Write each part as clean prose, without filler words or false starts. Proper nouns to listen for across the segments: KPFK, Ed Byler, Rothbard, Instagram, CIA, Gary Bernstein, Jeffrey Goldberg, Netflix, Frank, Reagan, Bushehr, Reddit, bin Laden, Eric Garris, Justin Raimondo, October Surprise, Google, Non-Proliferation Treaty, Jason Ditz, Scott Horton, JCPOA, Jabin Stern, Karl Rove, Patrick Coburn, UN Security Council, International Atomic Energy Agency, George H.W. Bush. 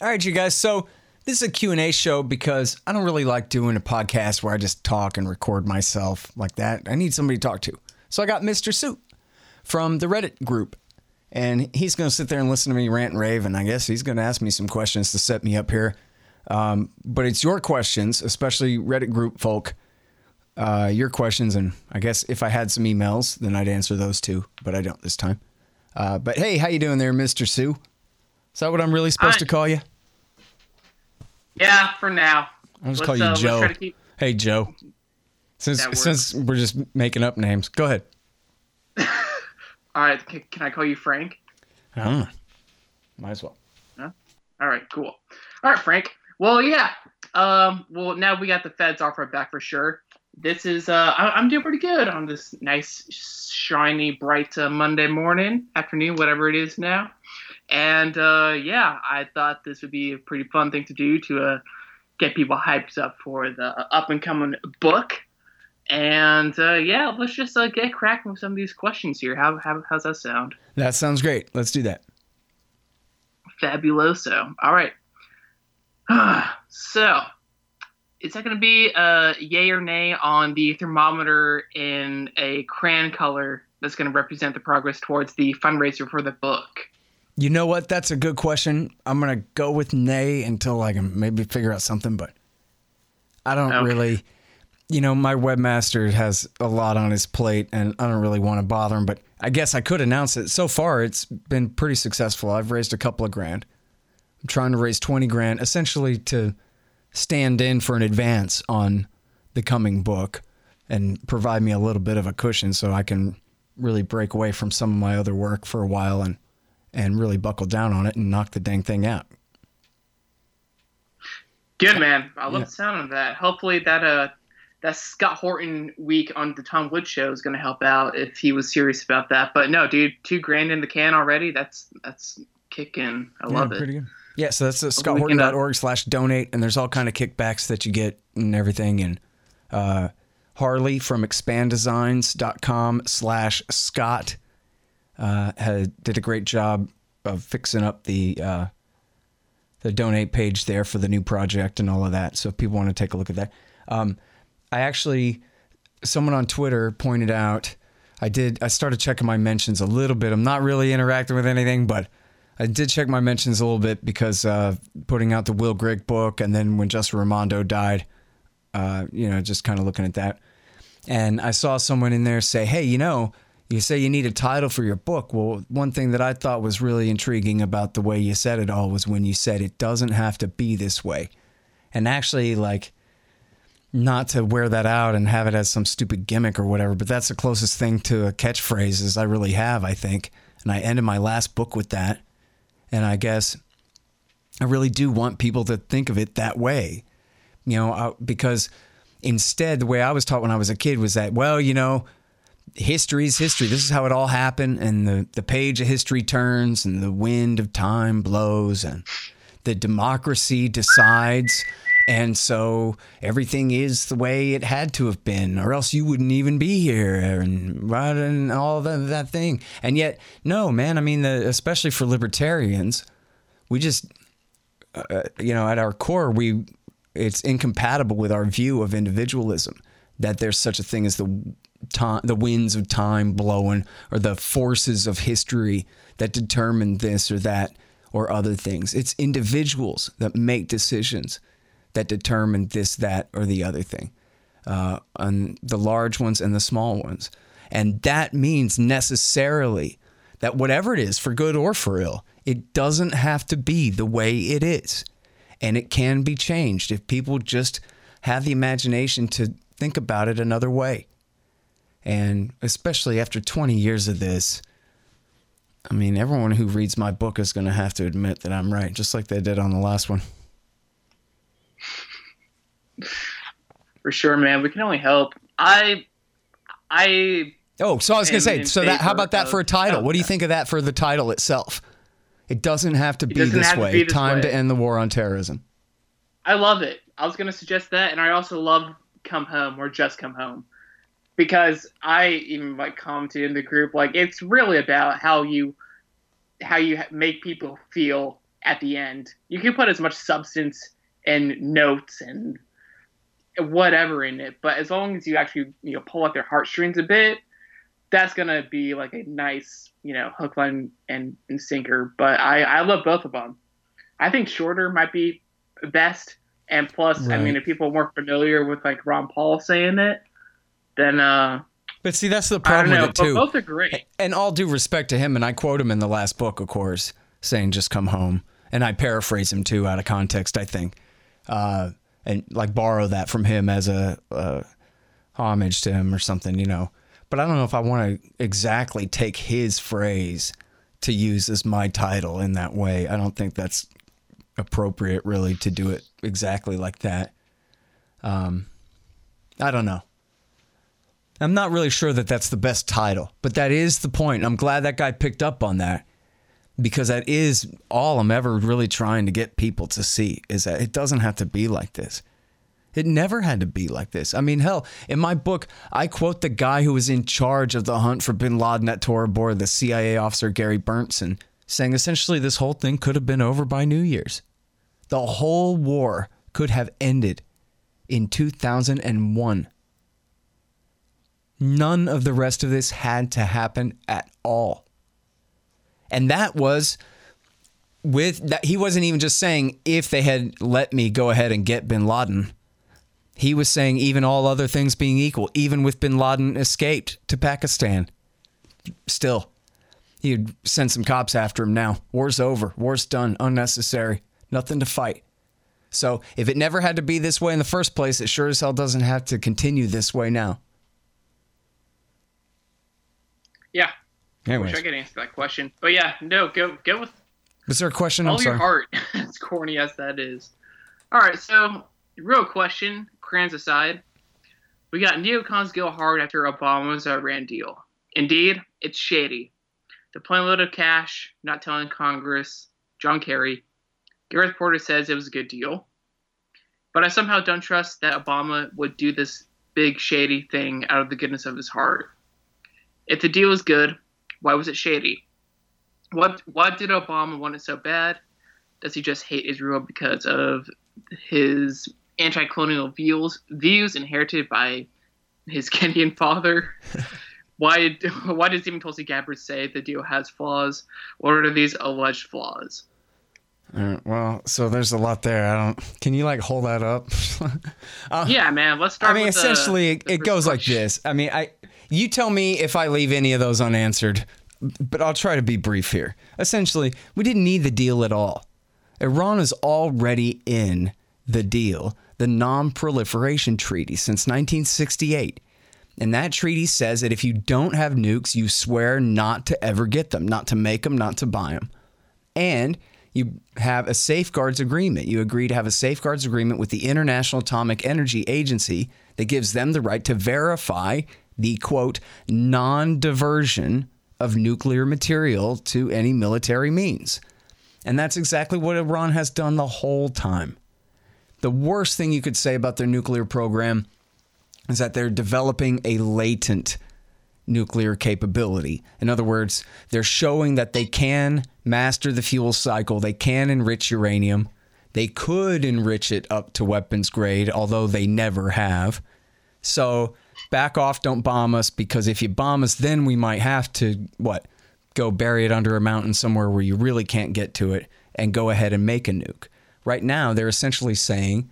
All right, you guys. So this is a Q&A show because I don't really like doing a podcast where I just talk and record myself like that. I need somebody to talk to. So I got Mr. Soup from the Reddit group, and he's going to sit there and listen to me rant and rave, and I guess he's going to ask me some questions to set me up here. But it's your questions, especially Reddit group folk, your questions. And I guess if I had some emails, then I'd answer those too, but I don't this time. But hey, how you doing there, Mr. Sue? Is that what I'm really supposed to call you? Yeah, for now. I'll just call you Joe. Hey, Joe. Since we're just making up names, go ahead. All right. Can I call you Frank? I don't know. Might as well. Huh? All right, cool. All right, Frank. Well, yeah. Well, now we got the feds off our back for sure. This is, I'm doing pretty good on this nice, shiny, bright Monday morning, afternoon, whatever it is now. And, yeah, I thought this would be a pretty fun thing to do to get people hyped up for the up-and-coming book. And, yeah, let's just get cracking with some of these questions here. How's that sound? That sounds great. Let's do that. Fabuloso. All right. So, is that going to be a yay or nay on the thermometer in a crayon color that's going to represent the progress towards the fundraiser for the book? You know what? That's a good question. I'm going to go with nay until I can maybe figure out something, but I don't really, you know, my webmaster has a lot on his plate and I don't really want to bother him, but I guess I could announce it. So far, it's been pretty successful. I've raised a couple of grand. I'm trying to raise 20 grand essentially to stand in for an advance on the coming book and provide me a little bit of a cushion so I can really break away from some of my other work for a while and really buckle down on it and knock the dang thing out. Good, man. I love the sound of that. Hopefully that Scott Horton week on the Tom Wood show is going to help out if he was serious about that. But no, dude, 2 grand in the can already. That's kicking. I love it. Pretty good. Yeah, so that's scotthorton.org/donate, and there's all kind of kickbacks that you get and everything. And Harley from expanddesigns.com/Scott did a great job of fixing up the donate page there for the new project and all of that. So if people want to take a look at that, someone on Twitter pointed out I started checking my mentions a little bit. I'm not really interacting with anything, but I did check my mentions a little bit because putting out the Will Grigg book and then when Justin Raimondo died, just kind of looking at that. And I saw someone in there say, hey, you say you need a title for your book. Well, one thing that I thought was really intriguing about the way you said it all was when you said it doesn't have to be this way. And actually, like, not to wear that out and have it as some stupid gimmick or whatever, but that's the closest thing to a catchphrase as I really have, I think. And I ended my last book with that. And I guess I really do want people to think of it that way, because instead the way I was taught when I was a kid was that, history's history. This is how it all happened. And the page of history turns and the wind of time blows and the democracy decides. And so everything is the way it had to have been, or else you wouldn't even be here and all that thing. And yet, no, man, I mean, especially for libertarians, we just, at our core, it's incompatible with our view of individualism, that there's such a thing as the winds of time blowing or the forces of history that determine this or that or other things. It's individuals that make decisions that determined this, that, or the other thing, on the large ones and the small ones. And that means necessarily that whatever it is, for good or for ill, it doesn't have to be the way it is. And it can be changed if people just have the imagination to think about it another way. And especially after 20 years of this, I mean, everyone who reads my book is going to have to admit that I'm right, just like they did on the last one. For sure, man. We can only help. So I was gonna say. So that, how about that for a title? What do you think of that for the title itself? It doesn't have to be this way. Time to end the war on terrorism. I love it. I was gonna suggest that, and I also love "Come Home" or "Just Come Home," because I even commented in the group it's really about how you make people feel at the end. You can put as much substance and notes and whatever in it, but as long as you actually, you know, pull at their heartstrings a bit, that's gonna be like a nice, you know, hook, line, and sinker. But I love both of them. I think shorter might be best. And plus, right. I mean, if people weren't familiar with like Ron Paul saying it, then but see, that's the problem with it too. Both are great. And all due respect to him, and I quote him in the last book, of course, saying "just come home," and I paraphrase him too out of context, I think, and like borrow that from him as a homage to him or something, you know. But I don't know if I want to exactly take his phrase to use as my title in that way. I don't think that's appropriate, really, to do it exactly like that. I don't know. I'm not really sure that that's the best title, but that is the point. I'm glad that guy picked up on that, because that is all I'm ever really trying to get people to see, is that it doesn't have to be like this. It never had to be like this. I mean, hell, in my book, I quote the guy who was in charge of the hunt for bin Laden at Tora Bora, the CIA officer Gary Bernstein, saying essentially this whole thing could have been over by New Year's. The whole war could have ended in 2001. None of the rest of this had to happen at all. And that was with that. He wasn't even just saying if they had let me go ahead and get bin Laden. He was saying even all other things being equal, even with bin Laden escaped to Pakistan, still, he'd send some cops after him now. War's over. War's done. Unnecessary. Nothing to fight. So if it never had to be this way in the first place, it sure as hell doesn't have to continue this way now. Yeah. Anyways. I wish I could answer that question. But yeah, no, go with... Was there a question? All your heart. As corny as that is. All right, so real question. Crayons aside, we got neocons go hard after Obama's Iran deal. Indeed, it's shady. The plain load of cash, not telling Congress, John Kerry. Gareth Porter says it was a good deal. But I somehow don't trust that Obama would do this big shady thing out of the goodness of his heart. If the deal was good, why was it shady? Why did Obama want it so bad? Does he just hate Israel because of his anti-colonial views inherited by his Kenyan father? Why does even Tulsi Gabbard say the deal has flaws? What are these alleged flaws? Well, so there's a lot there. Can you like hold that up? Yeah, man. Let's start. I mean, with essentially, it goes like this. I mean, you tell me if I leave any of those unanswered, but I'll try to be brief here. Essentially, we didn't need the deal at all. Iran is already in the deal, the Non-Proliferation Treaty, since 1968. And that treaty says that if you don't have nukes, you swear not to ever get them, not to make them, not to buy them. And you have a safeguards agreement. You agree to have a safeguards agreement with the International Atomic Energy Agency that gives them the right to verify the, quote, non-diversion of nuclear material to any military means. And that's exactly what Iran has done the whole time. The worst thing you could say about their nuclear program is that they're developing a latent nuclear capability. In other words, they're showing that they can master the fuel cycle. They can enrich uranium. They could enrich it up to weapons grade, although they never have. So back off, don't bomb us, because if you bomb us, then we might have to, go bury it under a mountain somewhere where you really can't get to it and go ahead and make a nuke. Right now, they're essentially saying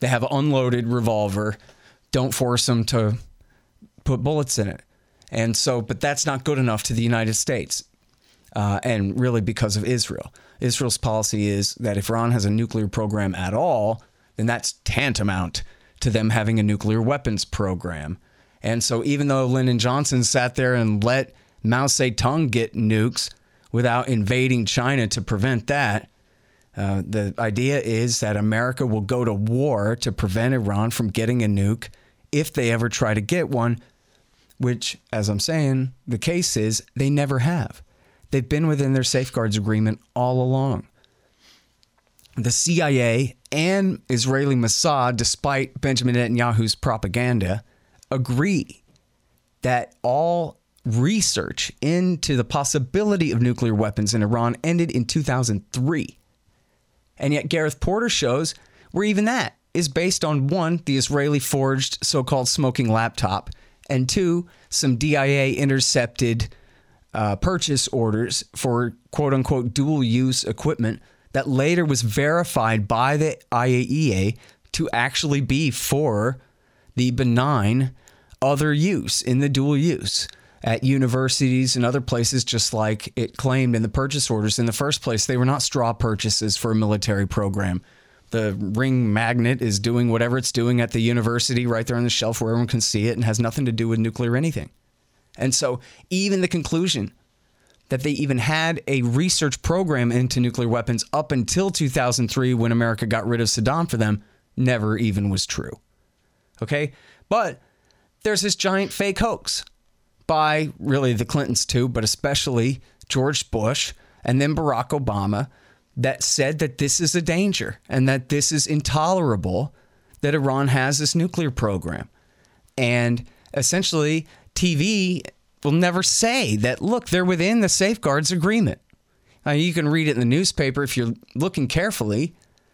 they have an unloaded revolver. Don't force them to put bullets in it. And so, but that's not good enough to the United States. And really because of Israel. Israel's policy is that if Iran has a nuclear program at all, then that's tantamount to them having a nuclear weapons program. And so even though Lyndon Johnson sat there and let Mao Zedong get nukes without invading China to prevent that, the idea is that America will go to war to prevent Iran from getting a nuke if they ever try to get one, which, as I'm saying, the case is they never have. They've been within their safeguards agreement all along. The CIA and Israeli Mossad, despite Benjamin Netanyahu's propaganda, agree that all research into the possibility of nuclear weapons in Iran ended in 2003. And yet Gareth Porter shows where even that is based on, one, the Israeli-forged so-called smoking laptop, and two, some DIA-intercepted purchase orders for quote-unquote dual-use equipment that later was verified by the IAEA to actually be for the benign other use, in the dual use, at universities and other places, just like it claimed in the purchase orders in the first place. They were not straw purchases for a military program. The ring magnet is doing whatever it's doing at the university right there on the shelf where everyone can see it and has nothing to do with nuclear or anything. And so even the conclusion that they even had a research program into nuclear weapons up until 2003 when America got rid of Saddam for them never even was true. Okay? But there's this giant fake hoax by really the Clintons too, but especially George Bush and then Barack Obama, that said that this is a danger and that this is intolerable, that Iran has this nuclear program. And essentially, TV will never say that, look, they're within the safeguards agreement. Now, you can read it in the newspaper if you're looking carefully,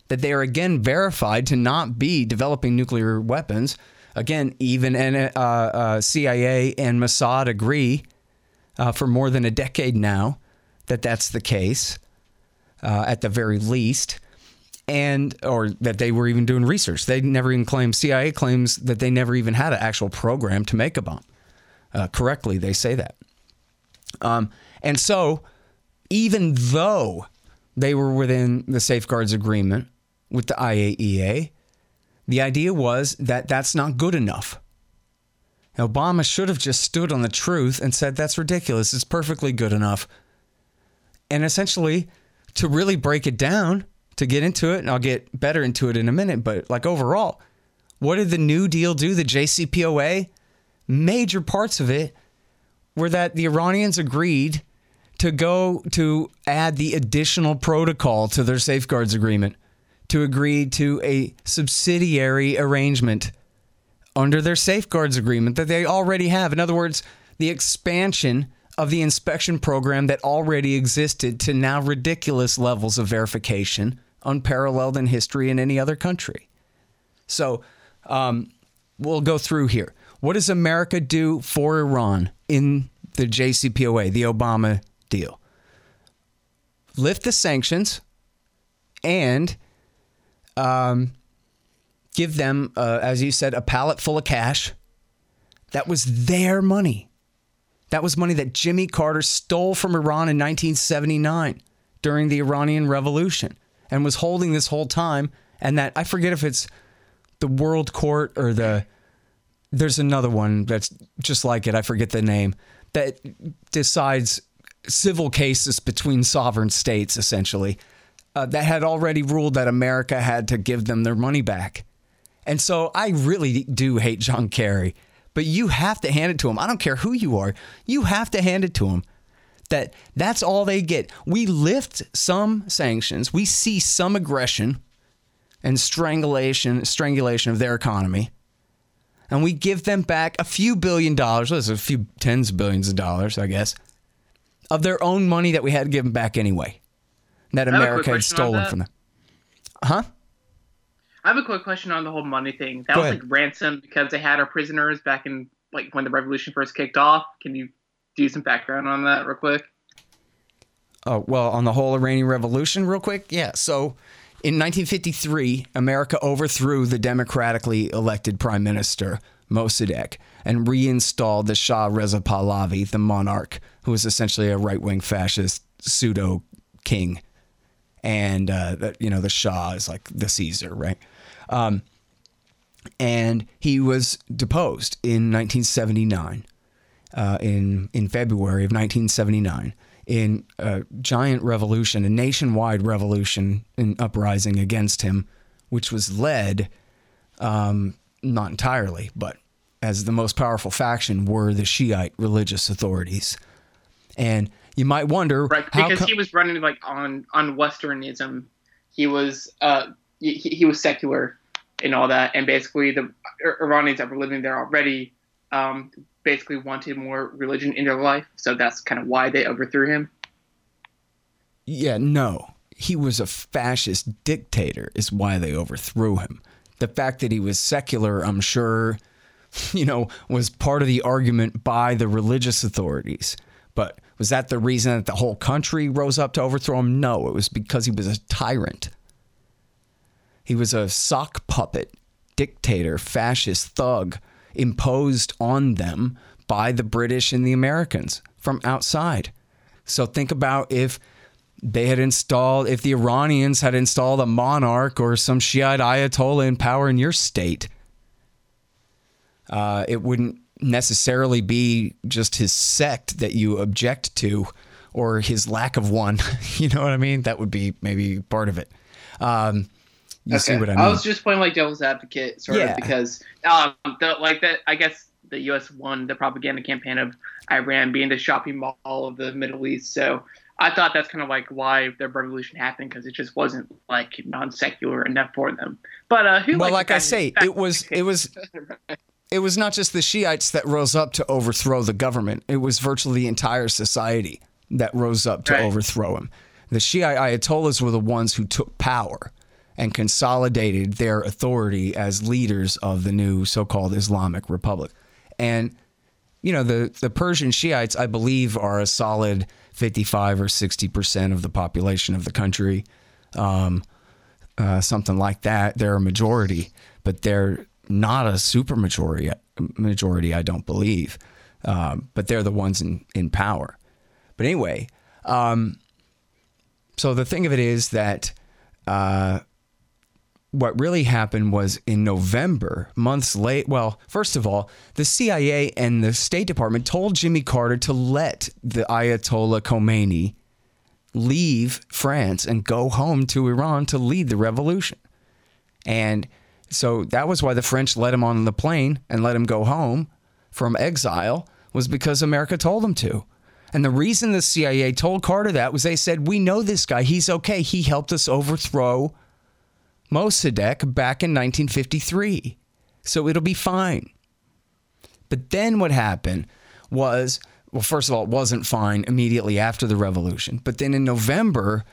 that they are again verified to not be developing nuclear weapons. Again, even CIA and Mossad agree for more than a decade now that that's the case, at the very least, or that they were even doing research. They never even claimed, CIA claims that they never even had an actual program to make a bomb. Correctly, they say that. And so, even though they were within the safeguards agreement with the IAEA, the idea was that that's not good enough. Now, Obama should have just stood on the truth and said, that's ridiculous. It's perfectly good enough. And essentially, to really break it down, to get into it, and I'll get better into it in a minute, but like overall, what did the New Deal do? The JCPOA, major parts of it were that the Iranians agreed to go to add the additional protocol to their safeguards agreement, to agree to a subsidiary arrangement under their safeguards agreement that they already have. In other words, the expansion of the inspection program that already existed to now ridiculous levels of verification, unparalleled in history in any other country. So we'll go through here. What does America do for Iran in the JCPOA, the Obama deal? Lift the sanctions and give them, as you said, a pallet full of cash. That was their money. That was money that Jimmy Carter stole from Iran in 1979 during the Iranian Revolution and was holding this whole time. And that, I forget if it's the World Court or there's another one that's just like it, I forget the name, that decides civil cases between sovereign states, essentially. That had already ruled that America had to give them their money back. And so I really do hate John Kerry, but you have to hand it to him. I don't care who you are. You have to hand it to him. That's all they get. We lift some sanctions. We see some aggression and strangulation of their economy. And we give them back a few $1 billion. Well, a few tens of billions of dollars, I guess, of their own money that we had to give them back anyway. That America had stolen from them. Huh? I have a quick question on the whole money thing. That was like ransom because they had our prisoners back in like when the revolution first kicked off. Can you do some background on that real quick? Oh, well, on the whole Iranian Revolution real quick? Yeah. So in 1953, America overthrew the democratically elected prime minister, Mossadegh, and reinstalled the Shah Reza Pahlavi, the monarch, who was essentially a right-wing fascist pseudo-king. And, the Shah is like the Caesar, right? And he was deposed in 1979, in February of 1979, in a giant revolution, a nationwide revolution and uprising against him, which was led, not entirely, but as the most powerful faction were the Shiite religious authorities. And you might wonder, right? Because he was running like on Westernism. He was he was secular and all that, and basically the Iranians that were living there already basically wanted more religion in their life. So that's kind of why they overthrew him. Yeah, no, he was a fascist dictator is why they overthrew him. The fact that he was secular, I'm sure, you know, was part of the argument by the religious authorities. But was that the reason that the whole country rose up to overthrow him? No, it was because he was a tyrant. He was a sock puppet, dictator, fascist thug imposed on them by the British and the Americans from outside. So think about if they had installed, if the Iranians had installed a monarch or some Shiite Ayatollah in power in your state, it wouldn't necessarily be just his sect that you object to or his lack of one. You know what I mean? That would be maybe part of it. See what I mean? I was just playing like devil's advocate, sort of, because I guess the U.S. won the propaganda campaign of Iran being the shopping mall of the Middle East. So I thought that's kind of like why the revolution happened, because it just wasn't like non-secular enough for them. But it was not just the Shiites that rose up to overthrow the government. It was virtually the entire society that rose up to overthrow him. The Shiite Ayatollahs were the ones who took power and consolidated their authority as leaders of the new so-called Islamic Republic. And, you know, the Persian Shiites, I believe, are a solid 55 or 60% of the population of the country, something like that. They're a majority, but they're not a super majority, I don't believe. But they're the ones in power. But anyway, so the thing of it is that... what really happened was in November, months late. Well, first of all, the CIA and the State Department told Jimmy Carter to let the Ayatollah Khomeini leave France and go home to Iran to lead the revolution. And so that was why the French let him on the plane and let him go home from exile, was because America told them to. And the reason the CIA told Carter that was they said, we know this guy. He's okay. He helped us overthrow Mossadegh back in 1953, so it'll be fine. But then what happened was, well, first of all, it wasn't fine immediately after the revolution. But then in November,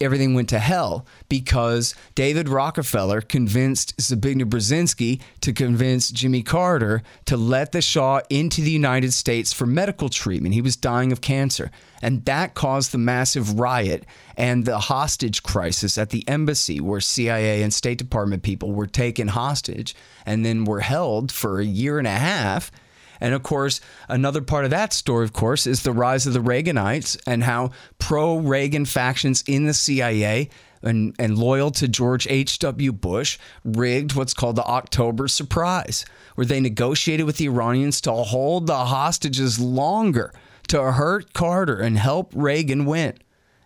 everything went to hell because David Rockefeller convinced Zbigniew Brzezinski to convince Jimmy Carter to let the Shah into the United States for medical treatment. He was dying of cancer. And that caused the massive riot and the hostage crisis at the embassy where CIA and State Department people were taken hostage and then were held for a year and a half. And, of course, another part of that story, of course, is the rise of the Reaganites and how pro-Reagan factions in the CIA and loyal to George H.W. Bush rigged what's called the October Surprise, where they negotiated with the Iranians to hold the hostages longer to hurt Carter and help Reagan win.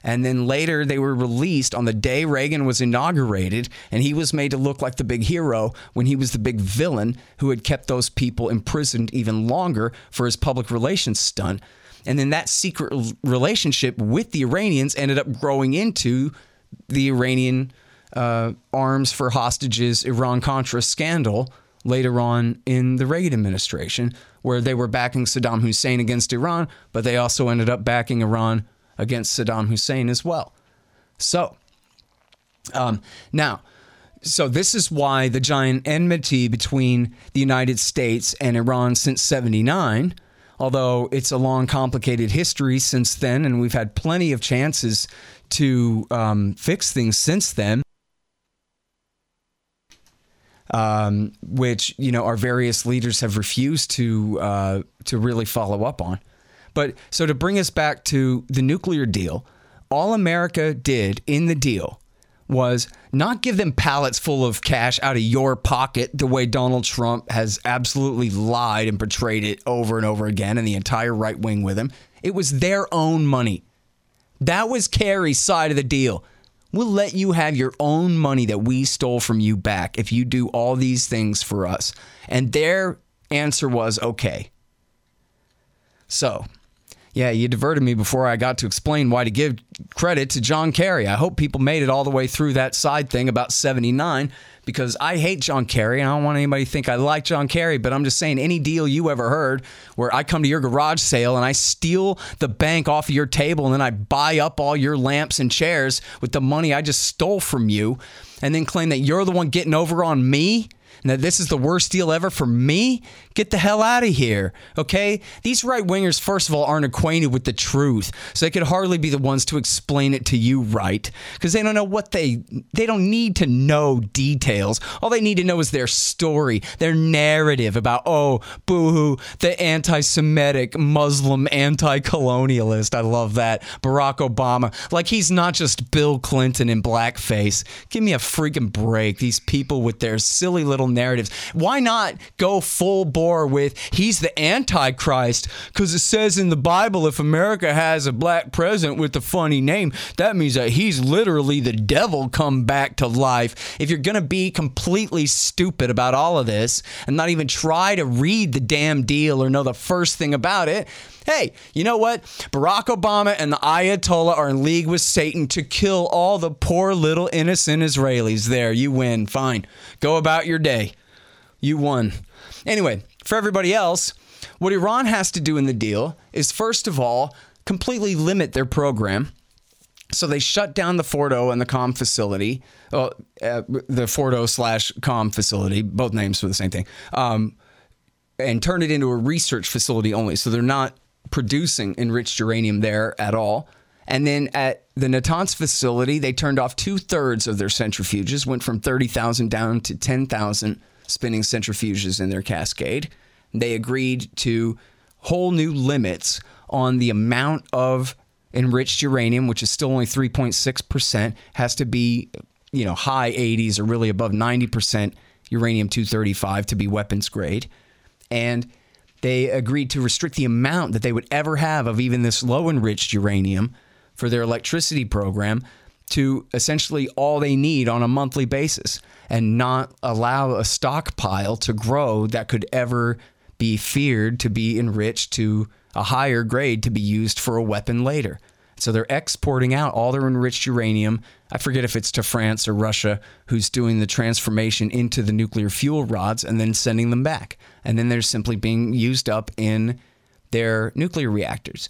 And then later they were released on the day Reagan was inaugurated, and he was made to look like the big hero when he was the big villain who had kept those people imprisoned even longer for his public relations stunt. And then that secret relationship with the Iranians ended up growing into the Iranian arms for hostages Iran-Contra scandal later on in the Reagan administration, where they were backing Saddam Hussein against Iran, but they also ended up backing Iran against Saddam Hussein as well. So so this is why the giant enmity between the United States and Iran since 79, although it's a long, complicated history since then, and we've had plenty of chances to fix things since then, which, you know, our various leaders have refused to really follow up on. But so to bring us back to the nuclear deal, all America did in the deal was not give them pallets full of cash out of your pocket the way Donald Trump has absolutely lied and portrayed it over and over again, and the entire right wing with him. It was their own money. That was Kerry's side of the deal. We'll let you have your own money that we stole from you back if you do all these things for us. And their answer was, okay. So Yeah, you diverted me before I got to explain why to give credit to John Kerry. I hope people made it all the way through that side thing about 79, because I hate John Kerry, and I don't want anybody to think I like John Kerry, but I'm just saying any deal you ever heard where I come to your garage sale and I steal the bank off of your table and then I buy up all your lamps and chairs with the money I just stole from you and then claim that you're the one getting over on me? Now, this is the worst deal ever for me? Get the hell out of here, okay? These right-wingers, first of all, aren't acquainted with the truth, so they could hardly be the ones to explain it to you right, because they don't know what they don't need to know details. All they need to know is their story, their narrative about, oh, boo-hoo, the anti-Semitic, Muslim, anti-colonialist. I love that. Barack Obama. Like, he's not just Bill Clinton in blackface. Give me a freaking break. These people with their silly little narratives. Why not go full bore with he's the Antichrist because it says in the Bible if America has a black president with a funny name, that means that he's literally the devil come back to life. If you're going to be completely stupid about all of this and not even try to read the damn deal or know the first thing about it, hey, you know what? Barack Obama and the Ayatollah are in league with Satan to kill all the poor little innocent Israelis there. You win. Fine. Go about your day. You won. Anyway, for everybody else, what Iran has to do in the deal is, first of all, completely limit their program. So they shut down the Fordo and the Com facility, the Fordo/Com facility, both names for the same thing, and turn it into a research facility only. So they're not producing enriched uranium there at all. And then at the Natanz facility, they turned off 2/3 of their centrifuges, went from 30,000 down to 10,000 spinning centrifuges in their cascade. They agreed to whole new limits on the amount of enriched uranium, which is still only 3.6%, has to be, you know, high 80s or really above 90% uranium-235 to be weapons grade. And they agreed to restrict the amount that they would ever have of even this low-enriched uranium for their electricity program to essentially all they need on a monthly basis and not allow a stockpile to grow that could ever be feared to be enriched to a higher grade to be used for a weapon later. So they're exporting out all their enriched uranium. I forget if it's to France or Russia, who's doing the transformation into the nuclear fuel rods and then sending them back. And then they're simply being used up in their nuclear reactors.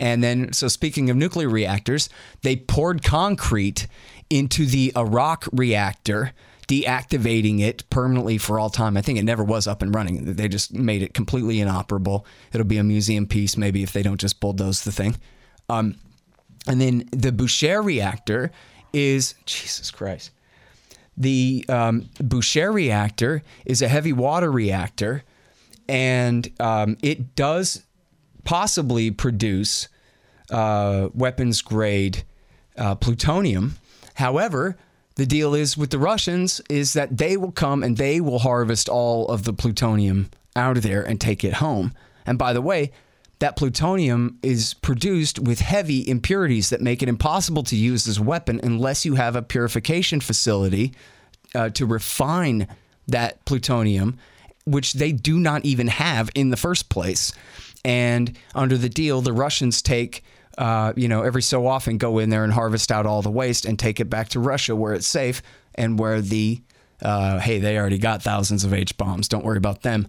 And then, so speaking of nuclear reactors, they poured concrete into the Iraq reactor, deactivating it permanently for all time. I think it never was up and running. They just made it completely inoperable. It'll be a museum piece maybe if they don't just bulldoze the thing. And then the Bushehr reactor is, Jesus Christ, the Bushehr reactor is a heavy water reactor, and it does possibly produce weapons-grade plutonium. However, the deal is with the Russians is that they will come and they will harvest all of the plutonium out of there and take it home. And by the way, that plutonium is produced with heavy impurities that make it impossible to use as a weapon unless you have a purification facility to refine that plutonium, which they do not even have in the first place. And under the deal, the Russians take, every so often go in there and harvest out all the waste and take it back to Russia where it's safe and where hey, they already got thousands of H-bombs. Don't worry about them.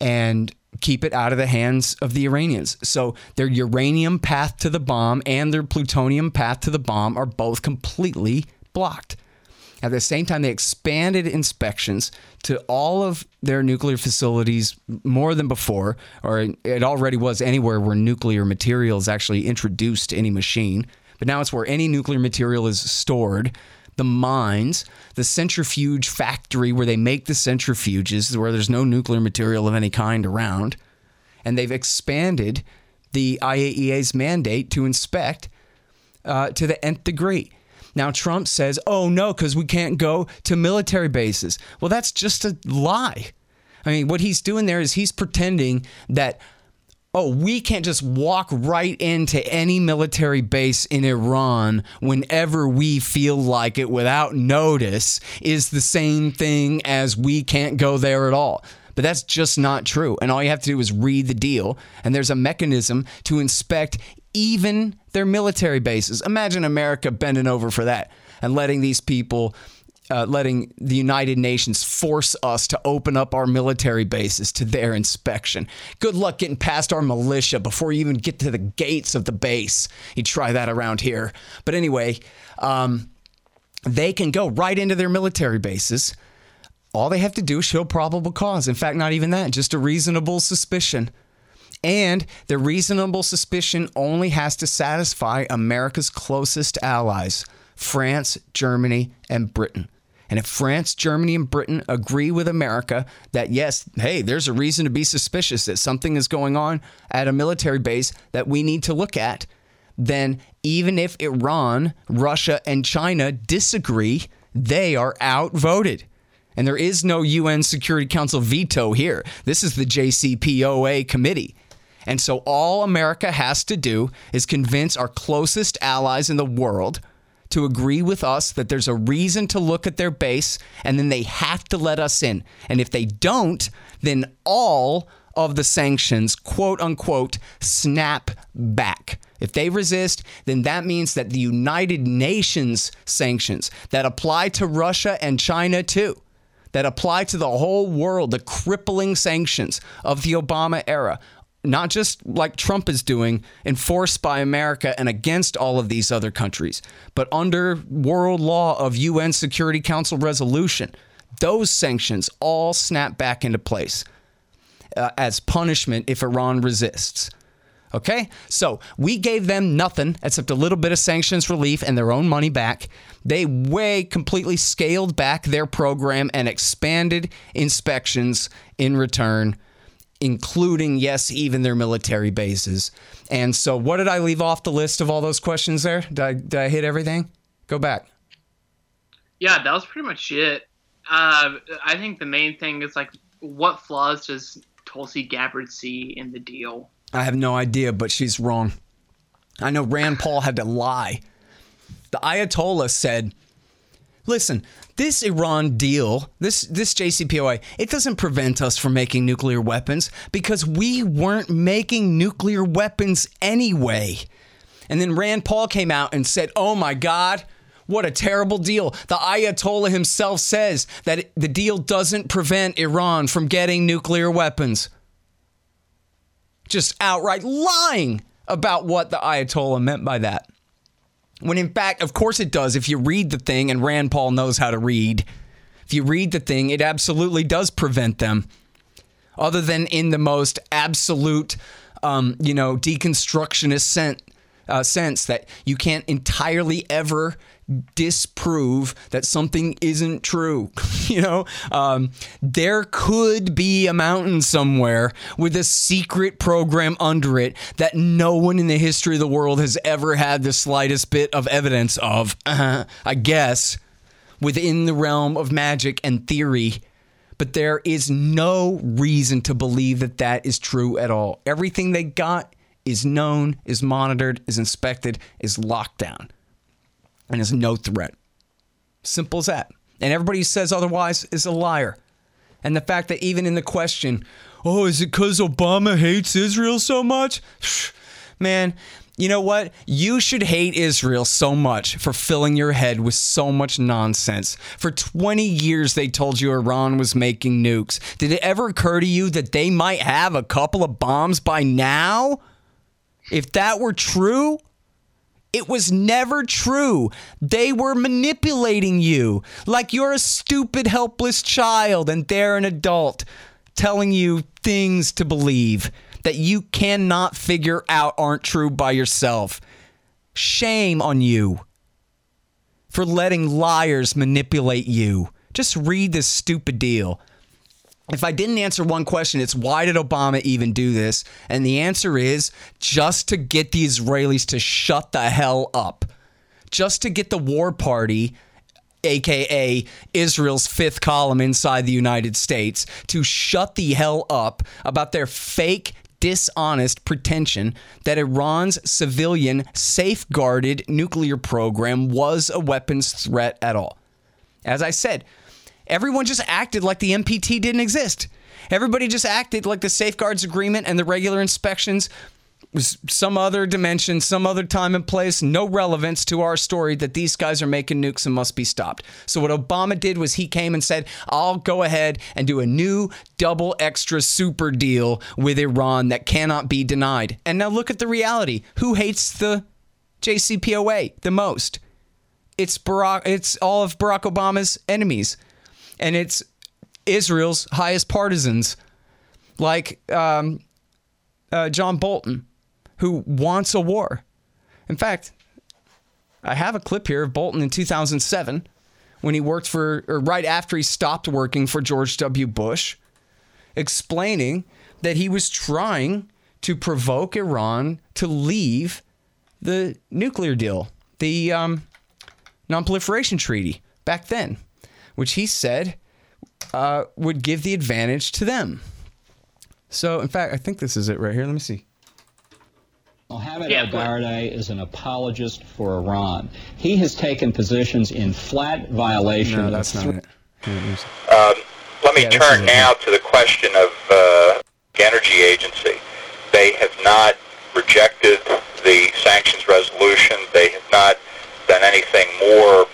And keep it out of the hands of the Iranians. So their uranium path to the bomb and their plutonium path to the bomb are both completely blocked. At the same time, they expanded inspections to all of their nuclear facilities more than before, or it already was anywhere where nuclear material is actually introduced to any machine, but now it's where any nuclear material is stored. The mines, the centrifuge factory where they make the centrifuges, where there's no nuclear material of any kind around. And they've expanded the IAEA's mandate to inspect to the nth degree. Now, Trump says, oh, no, because we can't go to military bases. Well, that's just a lie. I mean, what he's doing there is he's pretending that, oh, we can't just walk right into any military base in Iran whenever we feel like it without notice is the same thing as we can't go there at all. But that's just not true. And all you have to do is read the deal. And there's a mechanism to inspect even their military bases. Imagine America bending over for that and letting these people, letting the United Nations force us to open up our military bases to their inspection. Good luck getting past our militia before you even get to the gates of the base. You try that around here. But anyway, they can go right into their military bases. All they have to do is show probable cause. In fact, not even that, just a reasonable suspicion. And the reasonable suspicion only has to satisfy America's closest allies, France, Germany, and Britain. And if France, Germany, and Britain agree with America that, yes, hey, there's a reason to be suspicious that something is going on at a military base that we need to look at, then even if Iran, Russia, and China disagree, they are outvoted. And there is no UN Security Council veto here. This is the JCPOA committee. And so all America has to do is convince our closest allies in the world to agree with us that there's a reason to look at their base, and then they have to let us in. And if they don't, then all of the sanctions, quote unquote, snap back. If they resist, then that means that the United Nations sanctions that apply to Russia and China too, that apply to the whole world, the crippling sanctions of the Obama era, not just like Trump is doing, enforced by America and against all of these other countries, but under world law of UN Security Council resolution, those sanctions all snap back into place as punishment if Iran resists. Okay, so we gave them nothing except a little bit of sanctions relief and their own money back. They completely scaled back their program and expanded inspections in return, including, yes, even their military bases. And so what did I leave off the list of all those questions there? Did I hit everything? Go back. Yeah, that was pretty much it. I think the main thing is, like, what flaws does Tulsi Gabbard see in the deal? I have no idea, but she's wrong. I know Rand Paul had to lie. The Ayatollah said, listen, this Iran deal, this JCPOA, it doesn't prevent us from making nuclear weapons because we weren't making nuclear weapons anyway. And then Rand Paul came out and said, oh my God, what a terrible deal. The Ayatollah himself says that the deal doesn't prevent Iran from getting nuclear weapons. Just outright lying about what the Ayatollah meant by that. When in fact, of course it does. If you read the thing, and Rand Paul knows how to read, if you read the thing, it absolutely does prevent them. Other than in the most absolute, deconstructionist sense that you can't entirely ever disprove that something isn't true. There could be a mountain somewhere with a secret program under it that no one in the history of the world has ever had the slightest bit of evidence of, I guess, within the realm of magic and theory. But there is no reason to believe that that is true at all. Everything they got is known, is monitored, is inspected, is locked down. And is no threat. Simple as that. And everybody who says otherwise is a liar. And the fact that even in the question, oh, is it because Obama hates Israel so much? Man, you know what? You should hate Israel so much for filling your head with so much nonsense. For 20 years, they told you Iran was making nukes. Did it ever occur to you that they might have a couple of bombs by now? If that were true... It was never true. They were manipulating you like you're a stupid, helpless child and they're an adult telling you things to believe that you cannot figure out aren't true by yourself. Shame on you for letting liars manipulate you. Just read this stupid deal. If I didn't answer one question, it's why did Obama even do this? And the answer is just to get the Israelis to shut the hell up. Just to get the war party, a.k.a. Israel's fifth column inside the United States, to shut the hell up about their fake, dishonest pretension that Iran's civilian safeguarded nuclear program was a weapons threat at all. As I said, everyone just acted like the NPT didn't exist. Everybody just acted like the safeguards agreement and the regular inspections was some other dimension, some other time and place, no relevance to our story that these guys are making nukes and must be stopped. So what Obama did was he came and said, I'll go ahead and do a new double extra super deal with Iran that cannot be denied. And now look at the reality. Who hates the JCPOA the most? It's all of Barack Obama's enemies, and it's Israel's highest partisans, like John Bolton, who wants a war. In fact, I have a clip here of Bolton in 2007 when he worked for, or right after he stopped working for George W. Bush, explaining that he was trying to provoke Iran to leave the nuclear deal, the Non-Proliferation Treaty back then, which he said would give the advantage to them. So, in fact, I think this is it right here. Let me see. Mohamed Al-Baradei is an apologist for Iran. He has taken positions in flat violation. No, that's not it. Let me turn now to the question of the Energy Agency. They have not rejected the sanctions resolution. They have not done anything more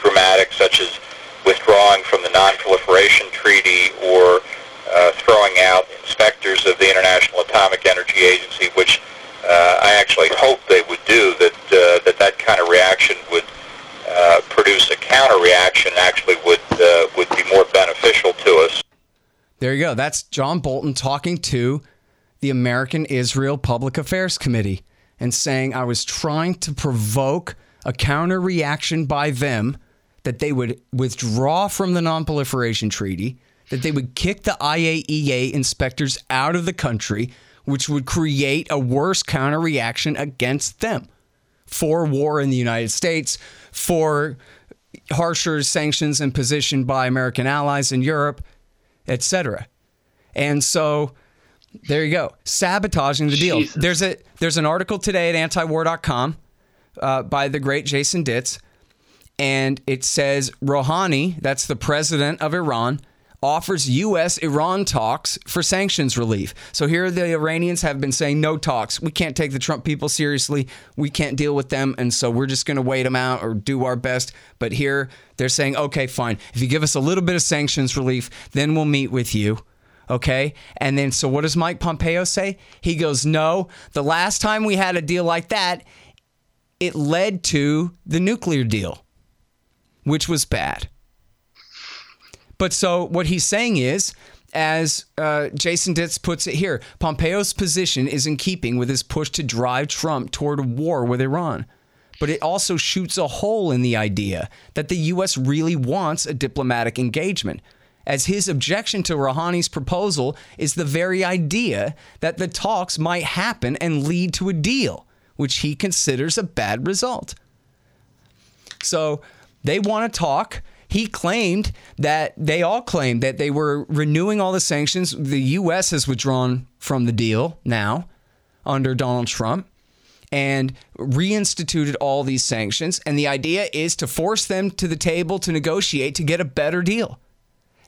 dramatic, such as withdrawing from the Non-Proliferation Treaty or throwing out inspectors of the International Atomic Energy Agency, which I actually hope they would do, that kind of reaction would produce a counter-reaction, actually would be more beneficial to us. There you go. That's John Bolton talking to the American-Israel Public Affairs Committee and saying, I was trying to provoke a counter-reaction by them, that they would withdraw from the Non-Proliferation Treaty, that they would kick the IAEA inspectors out of the country, which would create a worse counter-reaction against them for war in the United States, for harsher sanctions imposition by American allies in Europe, etc. And so there you go, sabotaging the deal. Jesus. There's an article today at antiwar.com by the great Jason Ditz, and it says Rouhani, that's the president of Iran, offers U.S.-Iran talks for sanctions relief. So here the Iranians have been saying no talks. We can't take the Trump people seriously. We can't deal with them, and so we're just going to wait them out or do our best. But here they're saying, okay, fine. If you give us a little bit of sanctions relief, then we'll meet with you. Okay? And then so what does Mike Pompeo say? He goes, no, the last time we had a deal like that, it led to the nuclear deal, which was bad. But so what he's saying is, as Jason Ditz puts it here, Pompeo's position is in keeping with his push to drive Trump toward war with Iran. But it also shoots a hole in the idea that the U.S. really wants a diplomatic engagement, as his objection to Rouhani's proposal is the very idea that the talks might happen and lead to a deal, which he considers a bad result. So they want to talk. He claimed that they all claimed that they were renewing all the sanctions. The U.S. has withdrawn from the deal now under Donald Trump and reinstituted all these sanctions. And the idea is to force them to the table to negotiate to get a better deal.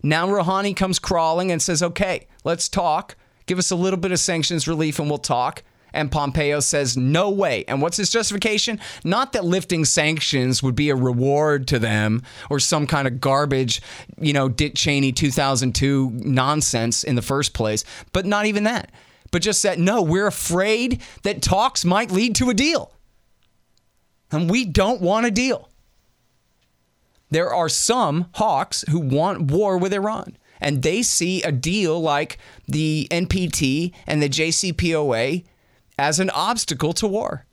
Now Rouhani comes crawling and says, OK, let's talk. Give us a little bit of sanctions relief and we'll talk. And Pompeo says, no way. And what's his justification? Not that lifting sanctions would be a reward to them or some kind of garbage, you know, Dick Cheney 2002 nonsense in the first place, but not even that. But just that, no, we're afraid that talks might lead to a deal. And we don't want a deal. There are some hawks who want war with Iran. And they see a deal like the NPT and the JCPOA as an obstacle to war.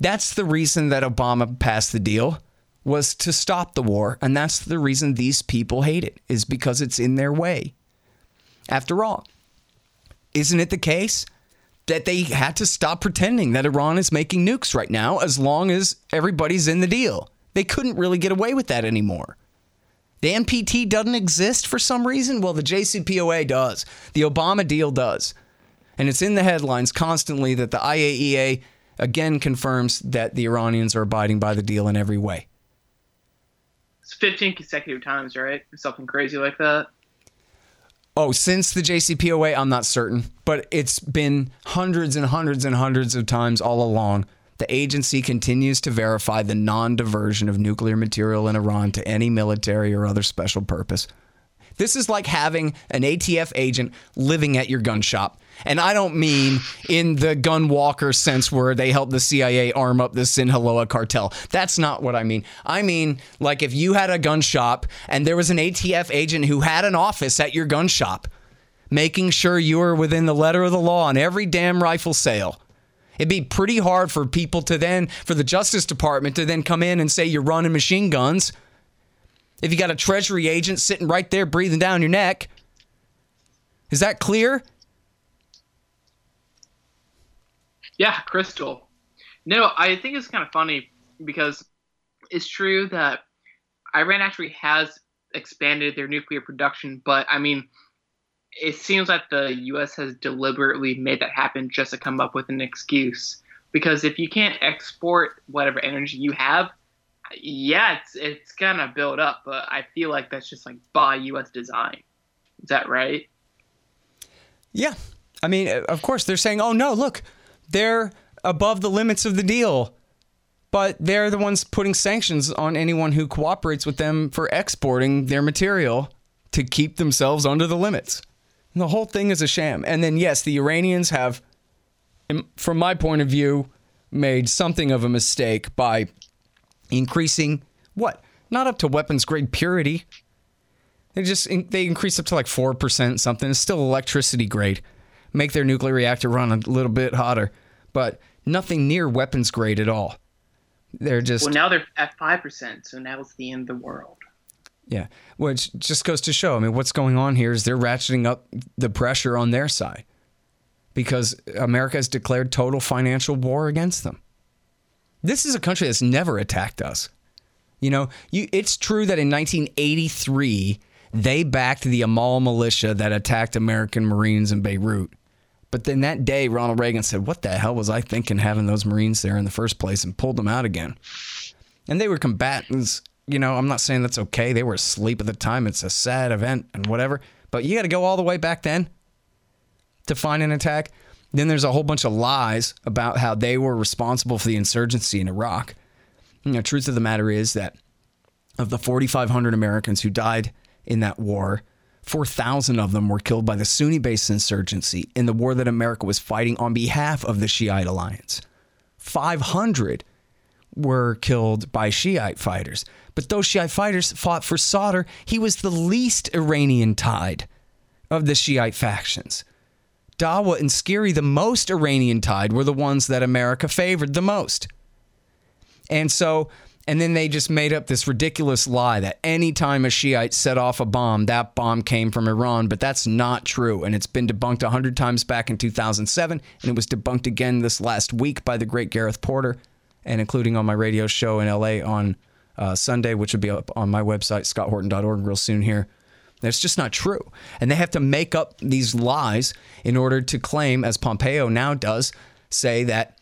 That's the reason that Obama passed the deal, was to stop the war. And that's the reason these people hate it, is because it's in their way. After all, isn't it the case that they had to stop pretending that Iran is making nukes right now as long as everybody's in the deal? They couldn't really get away with that anymore. The NPT doesn't exist for some reason? Well, the JCPOA does. The Obama deal does. And it's in the headlines constantly that the IAEA again confirms that the Iranians are abiding by the deal in every way. It's 15 consecutive times, right? Something crazy like that. Oh, since the JCPOA, I'm not certain, but it's been hundreds and hundreds and hundreds of times all along. The agency continues to verify the non-diversion of nuclear material in Iran to any military or other special purpose. This is like having an ATF agent living at your gun shop. And I don't mean in the gun walker sense where they help the CIA arm up the Sinaloa cartel. That's not what I mean. I mean, like if you had a gun shop and there was an ATF agent who had an office at your gun shop, making sure you were within the letter of the law on every damn rifle sale. It'd be pretty hard for people to then, for the Justice Department to then come in and say you're running machine guns. If you got a Treasury agent sitting right there breathing down your neck. Is that clear? Yeah, crystal. No, I think it's kind of funny because it's true that Iran actually has expanded their nuclear production, but I mean, it seems like the U.S. has deliberately made that happen just to come up with an excuse. Because if you can't export whatever energy you have, yeah, it's gonna build up, but I feel like that's just like by U.S. design. Is that right? Yeah. I mean, of course, they're saying, oh, no, look. They're above the limits of the deal, but they're the ones putting sanctions on anyone who cooperates with them for exporting their material to keep themselves under the limits. And the whole thing is a sham. And then, yes, the Iranians have, from my point of view, made something of a mistake by increasing, what? Not up to weapons-grade purity. They increased up to like 4% something. It's still electricity grade. Make their nuclear reactor run a little bit hotter, but nothing near weapons grade at all. They're just... Well, now they're at 5%, so now it's the end of the world. Yeah, which just goes to show, I mean, what's going on here is they're ratcheting up the pressure on their side because America has declared total financial war against them. This is a country that's never attacked us. You know, it's true that in 1983, they backed the Amal militia that attacked American Marines in Beirut. But then that day, Ronald Reagan said, what the hell was I thinking having those Marines there in the first place, and pulled them out again. And they were combatants. You know, I'm not saying that's okay. They were asleep at the time. It's a sad event and whatever. But you got to go all the way back then to find an attack. Then there's a whole bunch of lies about how they were responsible for the insurgency in Iraq. You know, truth of the matter is that of the 4,500 Americans who died in that war, 4,000 of them were killed by the Sunni-based insurgency in the war that America was fighting on behalf of the Shiite alliance. 500 were killed by Shiite fighters. But those Shiite fighters fought for Sadr. He was the least Iranian tied of the Shiite factions. Dawa and Skiri, the most Iranian tied, were the ones that America favored the most. And then they just made up this ridiculous lie that any time a Shiite set off a bomb, that bomb came from Iran. But that's not true. And it's been debunked 100 times back in 2007. And it was debunked again this last week by the great Gareth Porter, and including on my radio show in L.A. on Sunday, which will be up on my website, scotthorton.org, real soon here. That's just not true. And they have to make up these lies in order to claim, as Pompeo now does, say that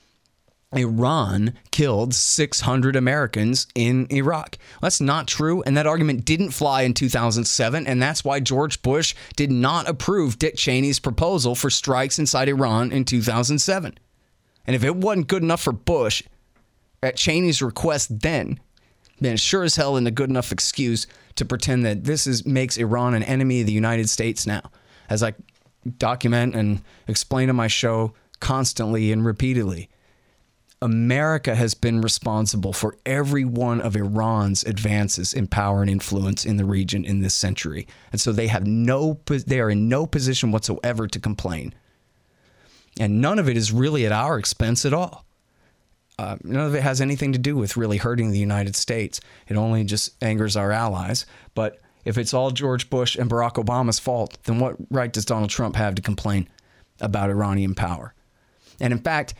Iran killed 600 Americans in Iraq. That's not true, and that argument didn't fly in 2007, and that's why George Bush did not approve Dick Cheney's proposal for strikes inside Iran in 2007. And if it wasn't good enough for Bush at Cheney's request then it's sure as hell isn't a good enough excuse to pretend that this makes Iran an enemy of the United States now, as I document and explain on my show constantly and repeatedly. America has been responsible for every one of Iran's advances in power and influence in the region in this century. And so they are in no position whatsoever to complain. And none of it is really at our expense at all. None of it has anything to do with really hurting the United States. It only just angers our allies. But if it's all George Bush and Barack Obama's fault, then what right does Donald Trump have to complain about Iranian power? And in fact,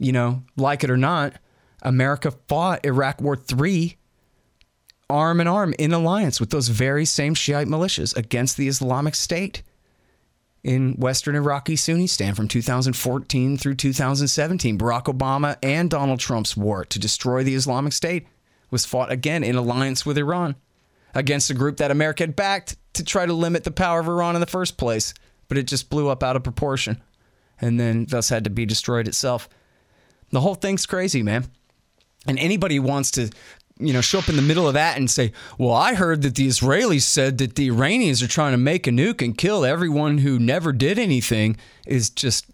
you know, like it or not, America fought Iraq War III arm in arm in alliance with those very same Shiite militias against the Islamic State in Western Iraqi Sunnistan from 2014 through 2017. Barack Obama and Donald Trump's war to destroy the Islamic State was fought again in alliance with Iran. against a group that America had backed to try to limit the power of Iran in the first place. But it just blew up out of proportion and then thus had to be destroyed itself. The whole thing's crazy, man. And anybody who wants to, you know, show up in the middle of that and say, well, I heard that the Israelis said that the Iranians are trying to make a nuke and kill everyone who never did anything, is just,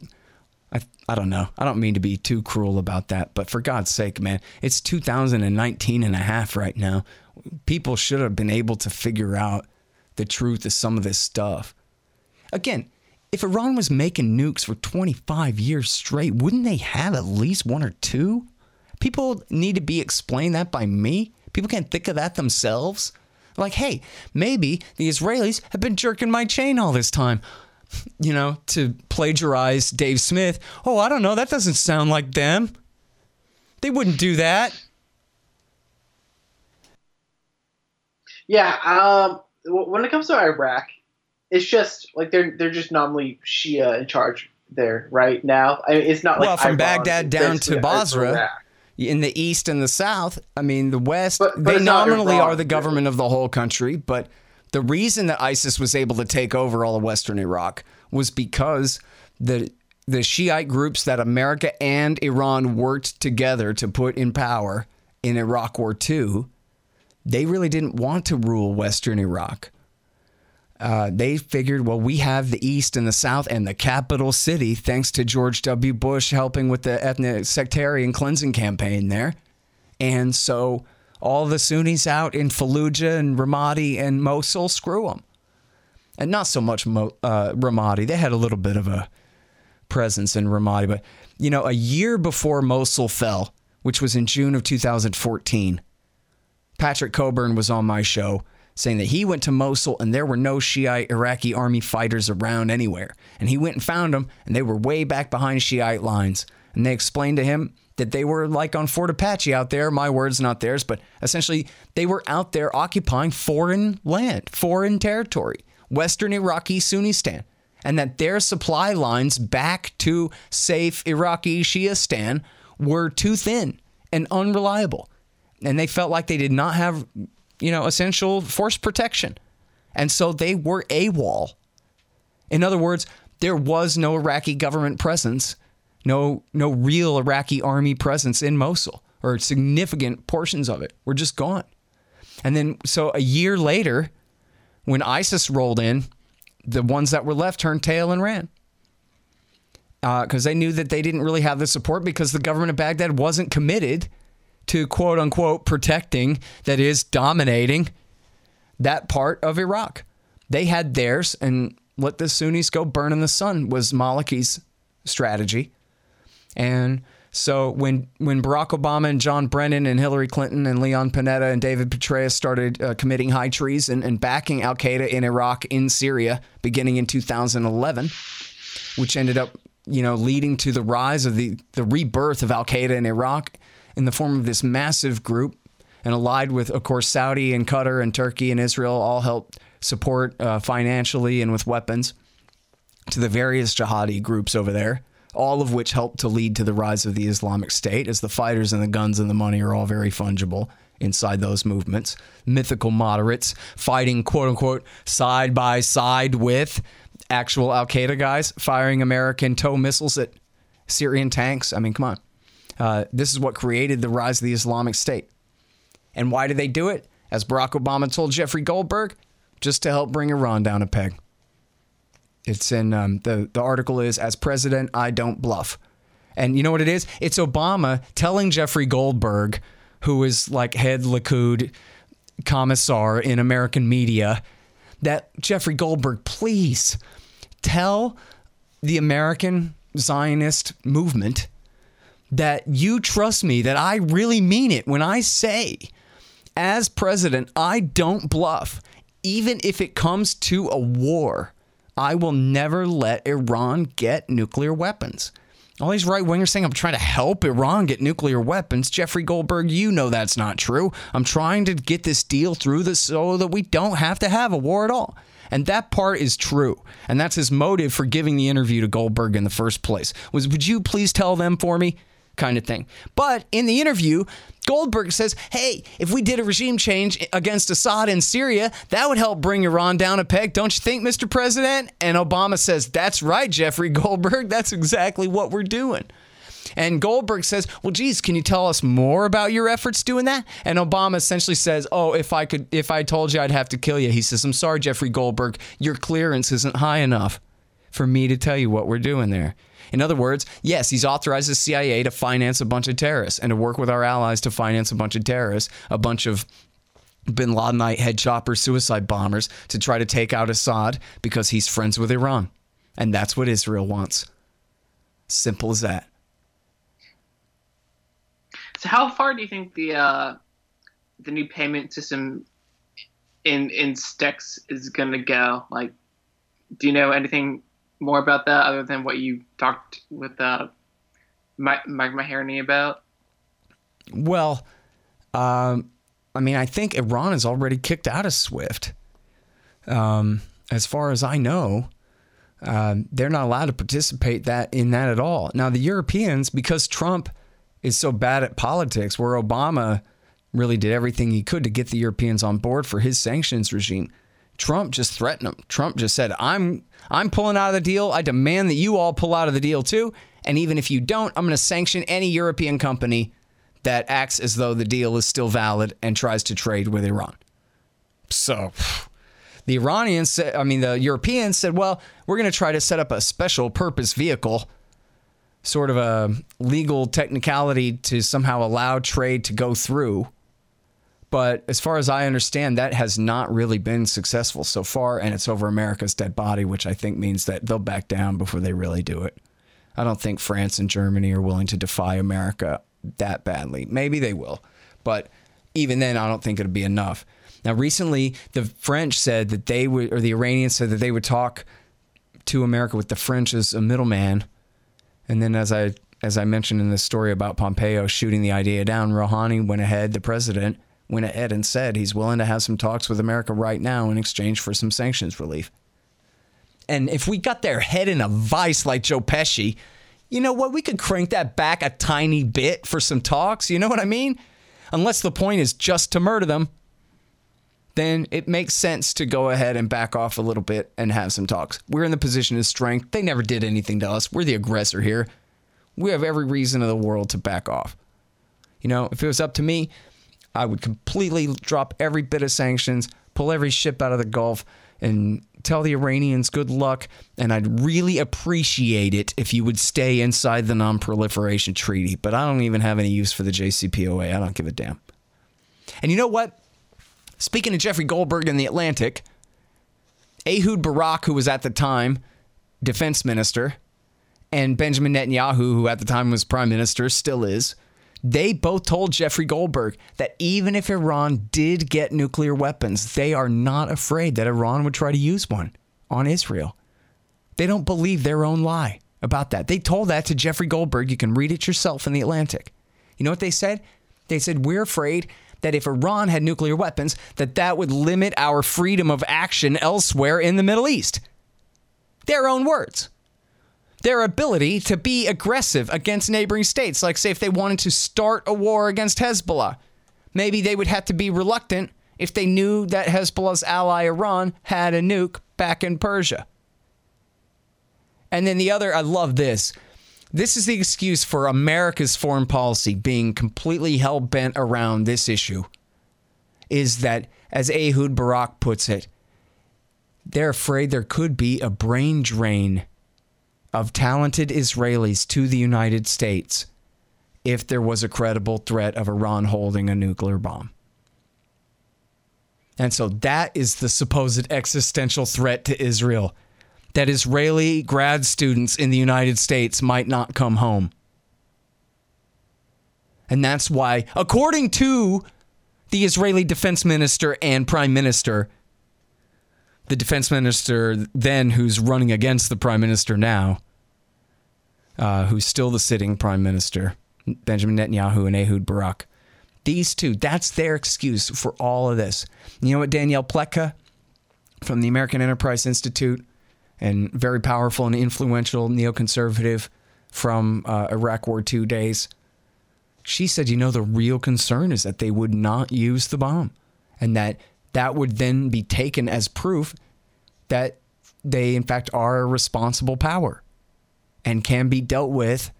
I don't know. I don't mean to be too cruel about that, but for God's sake, man, it's 2019 and a half right now. People should have been able to figure out the truth of some of this stuff. Again, if Iran was making nukes for 25 years straight, wouldn't they have at least one or two? People need to be explained that by me. People can't think of that themselves. Like, hey, maybe the Israelis have been jerking my chain all this time, you know, to plagiarize Dave Smith. Oh, I don't know. That doesn't sound like them. They wouldn't do that. Yeah. When it comes to Iraq, it's just like they're just nominally Shia in charge there right now. I mean, it's not like from Baghdad down to Basra. In the east and the south, I mean, the west, but they nominally are the government of the whole country. But the reason that ISIS was able to take over all of western Iraq was because the Shiite groups that America and Iran worked together to put in power in Iraq War II, they really didn't want to rule western Iraq. They figured, well, we have the east and the south and the capital city, thanks to George W. Bush helping with the ethnic sectarian cleansing campaign there. And so all the Sunnis out in Fallujah and Ramadi and Mosul, screw them. And not so much Ramadi. They had a little bit of a presence in Ramadi. But, you know, a year before Mosul fell, which was in June of 2014, Patrick Coburn was on my show saying that he went to Mosul and there were no Shiite Iraqi army fighters around anywhere. And he went and found them, and they were way back behind Shiite lines. And they explained to him that they were like on Fort Apache out there. My words, not theirs, but essentially they were out there occupying foreign land, foreign territory, Western Iraqi Sunnistan, and that their supply lines back to safe Iraqi Shiistan were too thin and unreliable. And they felt like they did not have, you know, essential force protection. And so they were AWOL. In other words, there was no Iraqi government presence, no real Iraqi army presence in Mosul, or significant portions of it were just gone. And then, so a year later, when ISIS rolled in, the ones that were left turned tail and ran. Because they knew that they didn't really have the support because the government of Baghdad wasn't committed to quote-unquote protecting, that is, dominating that part of Iraq. They had theirs, and let the Sunnis go burn in the sun was Maliki's strategy. And so when Barack Obama and John Brennan and Hillary Clinton and Leon Panetta and David Petraeus started committing high treason and backing al-Qaeda in Iraq, in Syria, beginning in 2011, which ended up, you know, leading to the rise of the rebirth of al-Qaeda in Iraq, in the form of this massive group, and allied with, of course, Saudi and Qatar and Turkey and Israel, all helped support financially and with weapons to the various jihadi groups over there, all of which helped to lead to the rise of the Islamic State, as the fighters and the guns and the money are all very fungible inside those movements. Mythical moderates fighting, quote-unquote, side by side with actual al-Qaeda guys firing American tow missiles at Syrian tanks. I mean, come on. This is what created the rise of the Islamic State. And why did they do it? As Barack Obama told Jeffrey Goldberg, just to help bring Iran down a peg. It's in the article is, as president, I don't bluff. And you know what it is? It's Obama telling Jeffrey Goldberg, who is like head Likud commissar in American media, that Jeffrey Goldberg, please tell the American Zionist movement that you trust me, that I really mean it when I say, as president, I don't bluff. Even if it comes to a war, I will never let Iran get nuclear weapons. All these right-wingers saying I'm trying to help Iran get nuclear weapons. Jeffrey Goldberg, you know that's not true. I'm trying to get this deal through this so that we don't have to have a war at all. And that part is true. And that's his motive for giving the interview to Goldberg in the first place, was, would you please tell them for me kind of thing. But in the interview, Goldberg says, hey, if we did a regime change against Assad in Syria, that would help bring Iran down a peg, don't you think, Mr. President? And Obama says, that's right, Jeffrey Goldberg. That's exactly what we're doing. And Goldberg says, well, geez, can you tell us more about your efforts doing that? And Obama essentially says, oh, if I told you, I'd have to kill you. He says, I'm sorry, Jeffrey Goldberg, your clearance isn't high enough for me to tell you what we're doing there. In other words, yes, he's authorized the CIA to finance a bunch of terrorists and to work with our allies to finance a bunch of terrorists, a bunch of bin Ladenite head choppers, suicide bombers to try to take out Assad because he's friends with Iran. And that's what Israel wants. Simple as that. So how far do you think the new payment system in STEX is going to go? Like, do you know anything more about that other than what you talked with Mike Maharney about? Well, I mean, I think Iran is already kicked out of SWIFT. As far as I know, they're not allowed to participate in that at all. Now, the Europeans, because Trump is so bad at politics, where Obama really did everything he could to get the Europeans on board for his sanctions regime, Trump just threatened them. Trump just said, I'm pulling out of the deal. I demand that you all pull out of the deal too. And even if you don't, I'm going to sanction any European company that acts as though the deal is still valid and tries to trade with Iran. So the Europeans said, well, we're going to try to set up a special purpose vehicle, sort of a legal technicality to somehow allow trade to go through. But as far as I understand, that has not really been successful so far, and it's over America's dead body, which I think means that they'll back down before they really do it. I don't think France and Germany are willing to defy America that badly. Maybe they will, but even then, I don't think it'll be enough. Now, recently, the French said that they would, or the Iranians said that they would talk to America with the French as a middleman. And then as I mentioned in the story about Pompeo shooting the idea down, Rouhani the president went ahead and said he's willing to have some talks with America right now in exchange for some sanctions relief. And if we got their head in a vice like Joe Pesci, you know what, we could crank that back a tiny bit for some talks, you know what I mean? Unless the point is just to murder them, then it makes sense to go ahead and back off a little bit and have some talks. We're in the position of strength. They never did anything to us. We're the aggressor here. We have every reason in the world to back off. You know, if it was up to me, I would completely drop every bit of sanctions, pull every ship out of the Gulf, and tell the Iranians good luck, and I'd really appreciate it if you would stay inside the Non-Proliferation Treaty. But I don't even have any use for the JCPOA. I don't give a damn. And you know what? Speaking of Jeffrey Goldberg in The Atlantic, Ehud Barak, who was at the time defense minister, and Benjamin Netanyahu, who at the time was prime minister, still is, they both told Jeffrey Goldberg that even if Iran did get nuclear weapons, they are not afraid that Iran would try to use one on Israel. They don't believe their own lie about that. They told that to Jeffrey Goldberg. You can read it yourself in The Atlantic. You know what they said? They said, we're afraid that if Iran had nuclear weapons, that would limit our freedom of action elsewhere in the Middle East. Their own words. Their ability to be aggressive against neighboring states. Like, say, if they wanted to start a war against Hezbollah, maybe they would have to be reluctant if they knew that Hezbollah's ally Iran had a nuke back in Persia. And then the other, I love this. This is the excuse for America's foreign policy being completely hell-bent around this issue, is that, as Ehud Barak puts it, they're afraid there could be a brain drain of talented Israelis to the United States if there was a credible threat of Iran holding a nuclear bomb. And so that is the supposed existential threat to Israel, that Israeli grad students in the United States might not come home. And that's why, according to the Israeli defense minister and prime minister, the defense minister then who's running against the prime minister now, who's still the sitting prime minister, Benjamin Netanyahu and Ehud Barak, these two, that's their excuse for all of this. You know what Danielle Pletka from the American Enterprise Institute, and very powerful and influential neoconservative from Iraq War II days, she said, you know, the real concern is that they would not use the bomb, and that that would then be taken as proof that they, in fact, are a responsible power and can be dealt with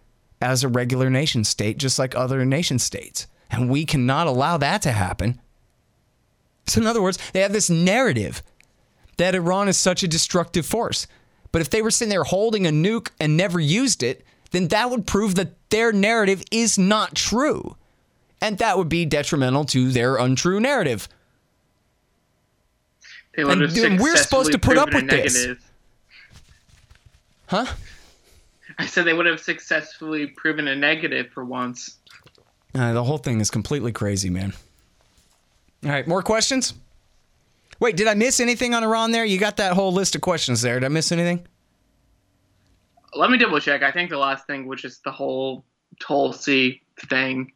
as a regular nation state, just like other nation states. And we cannot allow that to happen. So in other words, they have this narrative that Iran is such a destructive force. But if they were sitting there holding a nuke and never used it, then that would prove that their narrative is not true. And that would be detrimental to their untrue narrative. And we're supposed to put up with this. Huh? I said they would have successfully proven a negative for once. The whole thing is completely crazy, man. All right, more questions? Wait, did I miss anything on Iran there? You got that whole list of questions there. Did I miss anything? Let me double check. I think the last thing, which is the whole Tulsi thing.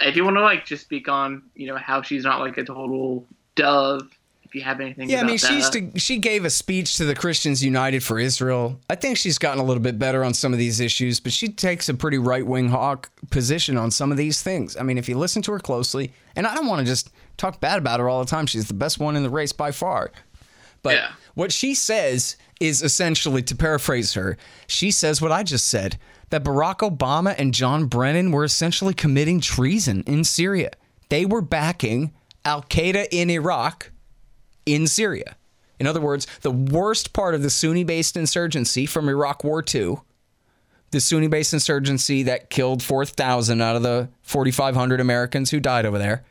If you want to, like, just speak on, you know, how she's not like a total dove. If you have anything about that. She gave a speech to the Christians United for Israel. I think she's gotten a little bit better on some of these issues, but she takes a pretty right-wing hawk position on some of these things. I mean, if you listen to her closely, and I don't want to just talk bad about her all the time. She's the best one in the race by far. But what she says is essentially, to paraphrase her, she says what I just said, that Barack Obama and John Brennan were essentially committing treason in Syria. They were backing al-Qaeda in Iraq— in Syria. In other words, the worst part of the Sunni-based insurgency from Iraq War II, the Sunni-based insurgency that killed 4,000 out of the 4,500 Americans who died over there,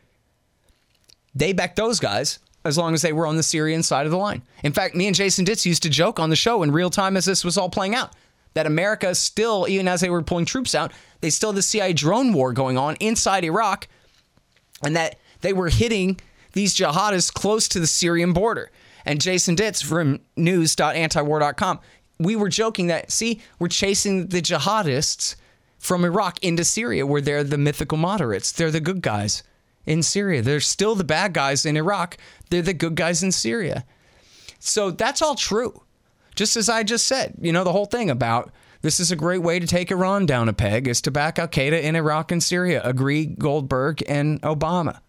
they backed those guys as long as they were on the Syrian side of the line. In fact, me and Jason Ditz used to joke on the show in real time as this was all playing out, that America still, even as they were pulling troops out, they still had the CIA drone war going on inside Iraq, and that they were hitting these jihadists close to the Syrian border. And Jason Ditz from news.antiwar.com, we were joking that, see, we're chasing the jihadists from Iraq into Syria, where they're the mythical moderates. They're the good guys in Syria. They're still the bad guys in Iraq. They're the good guys in Syria. So that's all true. Just as I just said, you know, the whole thing about this is a great way to take Iran down a peg is to back al-Qaeda in Iraq and Syria. Agree, Goldberg and Obama.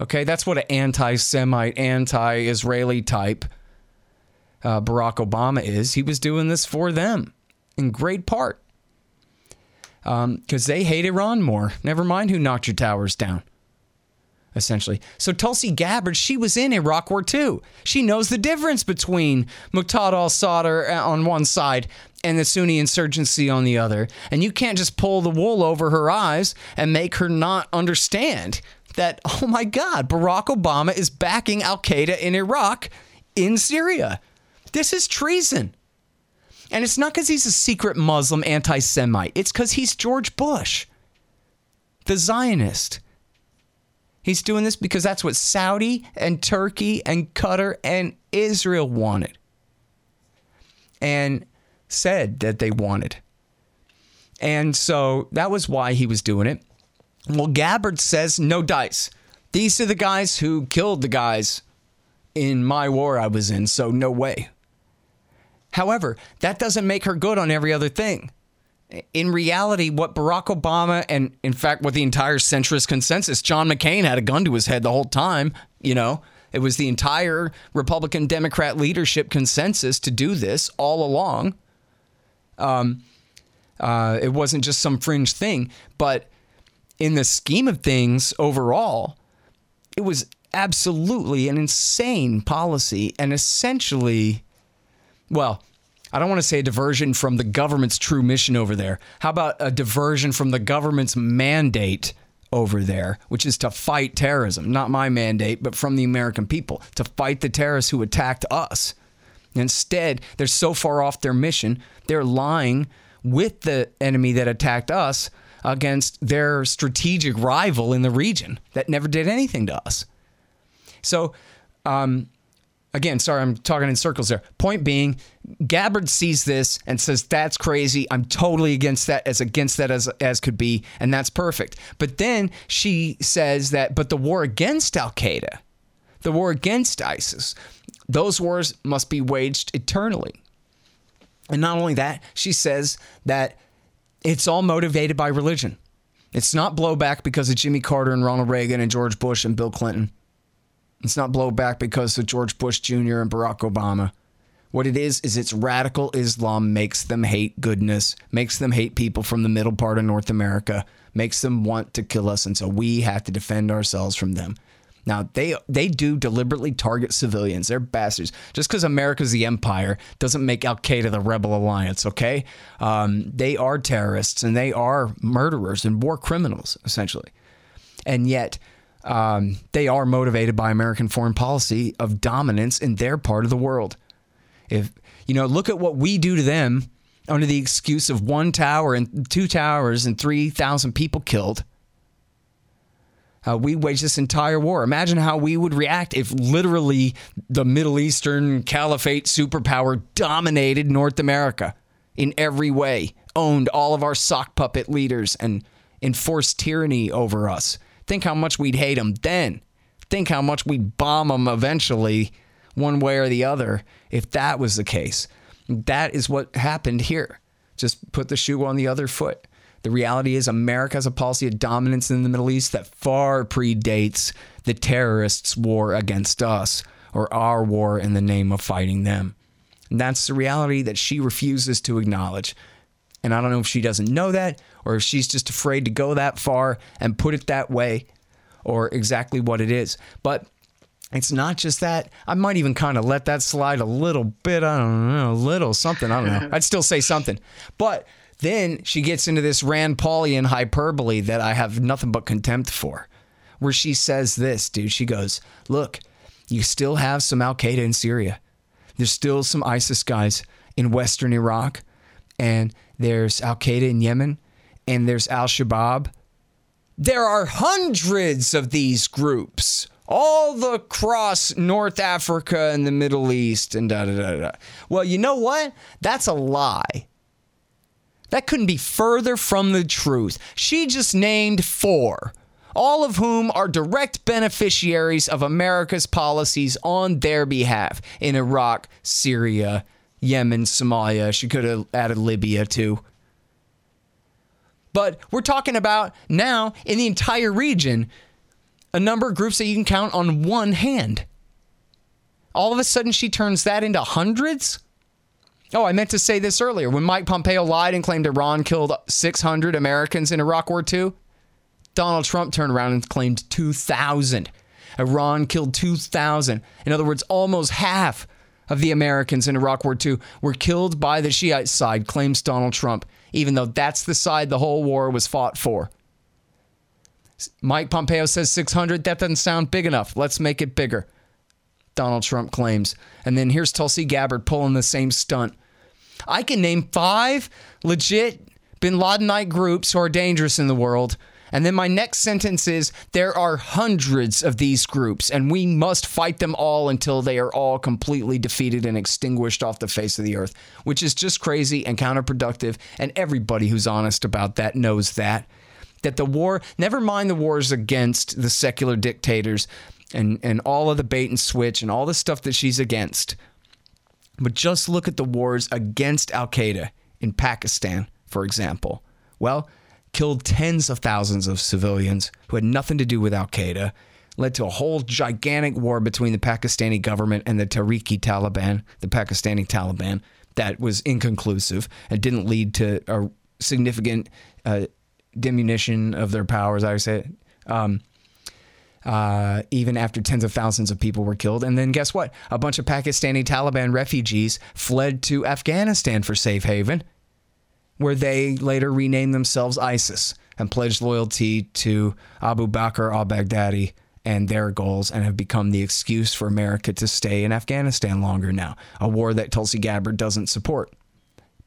Okay, that's what an anti-Semite, anti-Israeli type Barack Obama is. He was doing this for them, in great part, because they hate Iran more. Never mind who knocked your towers down, essentially. So Tulsi Gabbard, she was in Iraq War II. She knows the difference between Muqtada al-Sadr on one side and the Sunni insurgency on the other. And you can't just pull the wool over her eyes and make her not understand that, oh my God, Barack Obama is backing al-Qaeda in Iraq, in Syria. This is treason. And it's not because he's a secret Muslim anti-Semite. It's because he's George Bush, the Zionist. He's doing this because that's what Saudi and Turkey and Qatar and Israel wanted and said that they wanted. And so that was why he was doing it. Well, Gabbard says no dice. These are the guys who killed the guys in my war I was in, so no way. However, that doesn't make her good on every other thing. In reality, what Barack Obama and, in fact, what the entire centrist consensus, John McCain had a gun to his head the whole time, you know. It was the entire Republican-Democrat leadership consensus to do this all along. It wasn't just some fringe thing, but in the scheme of things overall, it was absolutely an insane policy and essentially, well, I don't want to say a diversion from the government's true mission over there. How about a diversion from the government's mandate over there, which is to fight terrorism? Not my mandate, but from the American people, to fight the terrorists who attacked us. Instead, they're so far off their mission, they're lying with the enemy that attacked us against their strategic rival in the region that never did anything to us. So, again, sorry, I'm talking in circles there. Point being, Gabbard sees this and says, that's crazy. I'm totally against that as could be, and that's perfect. But then she says that, but the war against al-Qaeda, the war against ISIS, those wars must be waged eternally. And not only that, she says that it's all motivated by religion. It's not blowback because of Jimmy Carter and Ronald Reagan and George Bush and Bill Clinton. It's not blowback because of George Bush Jr. and Barack Obama. What it is it's radical Islam makes them hate goodness, makes them hate people from the middle part of North America, makes them want to kill us, and so we have to defend ourselves from them. Now, they do deliberately target civilians. They're bastards. Just because America's the empire doesn't make Al-Qaeda the rebel alliance, okay? They are terrorists, and they are murderers and war criminals, essentially. And yet, they are motivated by American foreign policy of dominance in their part of the world. If you know, look at what we do to them under the excuse of one tower and two towers and 3,000 people killed. We wage this entire war. Imagine how we would react if literally the Middle Eastern caliphate superpower dominated North America in every way, owned all of our sock puppet leaders and enforced tyranny over us. Think how much we'd hate them then. Think how much we'd bomb them eventually, one way or the other, if that was the case. That is what happened here. Just put the shoe on the other foot. The reality is America has a policy of dominance in the Middle East that far predates the terrorists' war against us or our war in the name of fighting them. And that's the reality that she refuses to acknowledge. And I don't know if she doesn't know that or if she's just afraid to go that far and put it that way or exactly what it is. But it's not just that. I might even kind of let that slide a little bit. I don't know, a little something. I don't know. I'd still say something. But then she gets into this Rand Paulian hyperbole that I have nothing but contempt for, where she says this, dude. She goes, look, you still have some Al-Qaeda in Syria. There's still some ISIS guys in Western Iraq, and there's Al-Qaeda in Yemen, and there's Al-Shabaab. There are hundreds of these groups all across North Africa and the Middle East and da-da-da-da. Well, you know what? That's a lie. That couldn't be further from the truth. She just named four, all of whom are direct beneficiaries of America's policies on their behalf in Iraq, Syria, Yemen, Somalia. She could have added Libya too. But we're talking about now in the entire region, a number of groups that you can count on one hand. All of a sudden she turns that into hundreds? Oh, I meant to say this earlier. When Mike Pompeo lied and claimed Iran killed 600 Americans in Iraq War II, Donald Trump turned around and claimed 2,000. Iran killed 2,000. In other words, almost half of the Americans in Iraq War II were killed by the Shiite side, claims Donald Trump, even though that's the side the whole war was fought for. Mike Pompeo says 600. That doesn't sound big enough. Let's make it bigger, Donald Trump claims. And then here's Tulsi Gabbard pulling the same stunt. I can name five legit bin Ladenite groups who are dangerous in the world. And then my next sentence is, there are hundreds of these groups, and we must fight them all until they are all completely defeated and extinguished off the face of the earth, which is just crazy and counterproductive. And everybody who's honest about that knows that the war, never mind the wars against the secular dictators, and all of the bait and switch and all the stuff that she's against. But just look at the wars against Al-Qaeda in Pakistan, for example. Well, killed tens of thousands of civilians who had nothing to do with Al-Qaeda, led to a whole gigantic war between the Pakistani government and the Tariqi Taliban, the Pakistani Taliban, that was inconclusive and didn't lead to a significant diminution of their powers, I would say. Even after tens of thousands of people were killed. And then guess what? A bunch of Pakistani Taliban refugees fled to Afghanistan for safe haven, where they later renamed themselves ISIS and pledged loyalty to Abu Bakr al-Baghdadi and their goals, and have become the excuse for America to stay in Afghanistan longer now, a war that Tulsi Gabbard doesn't support.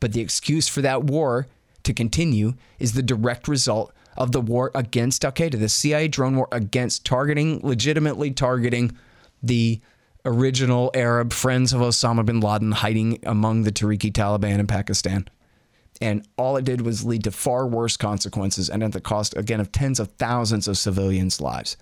But the excuse for that war to continue is the direct result of the war against Al-Qaeda, the CIA drone war against legitimately targeting the original Arab friends of Osama bin Laden hiding among the Tariqi Taliban in Pakistan. And all it did was lead to far worse consequences, and at the cost, again, of tens of thousands of civilians' lives.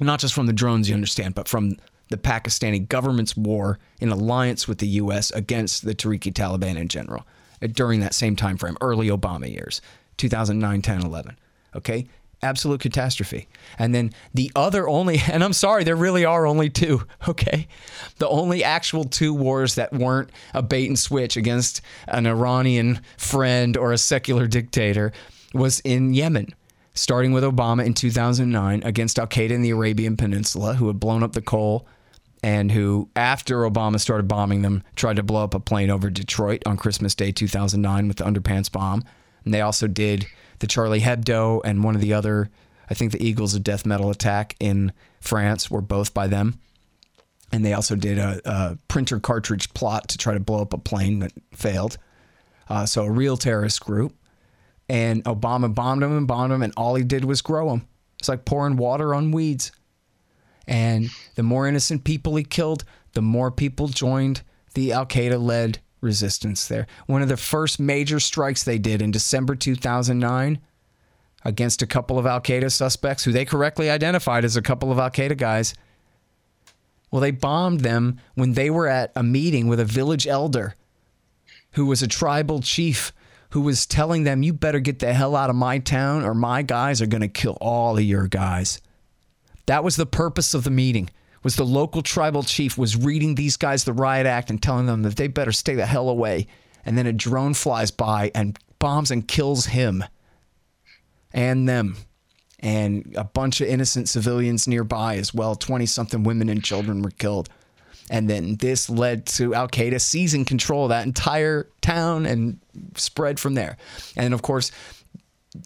Not just from the drones, you understand, but from the Pakistani government's war in alliance with the U.S. against the Tariqi Taliban in general during that same time frame, early Obama years. 2009, 10, 11. Okay? Absolute catastrophe. And then the other only, and I'm sorry, there really are only two, okay? The only actual two wars that weren't a bait and switch against an Iranian friend or a secular dictator was in Yemen, starting with Obama in 2009 against al-Qaeda in the Arabian Peninsula, who had blown up the coal and who, after Obama started bombing them, tried to blow up a plane over Detroit on Christmas Day 2009 with the underpants bomb. And they also did the Charlie Hebdo and one of the other, I think the Eagles of Death Metal attack in France were both by them. And they also did a printer cartridge plot to try to blow up a plane that failed. So a real terrorist group. And Obama bombed them, and all he did was grow them. It's like pouring water on weeds. And the more innocent people he killed, the more people joined the al-Qaeda-led resistance there. One of the first major strikes they did in December 2009 against a couple of al-Qaeda suspects who they correctly identified as a couple of al-Qaeda guys. Well, they bombed them when they were at a meeting with a village elder who was a tribal chief who was telling them, you better get the hell out of my town or my guys are going to kill all of your guys. That was the purpose of the meeting. Was the local tribal chief was reading these guys the riot act and telling them that they better stay the hell away. And then a drone flies by and bombs and kills him and them and a bunch of innocent civilians nearby as well. 20-something women and children were killed. And then this led to al-Qaeda seizing control of that entire town and spread from there. And of course,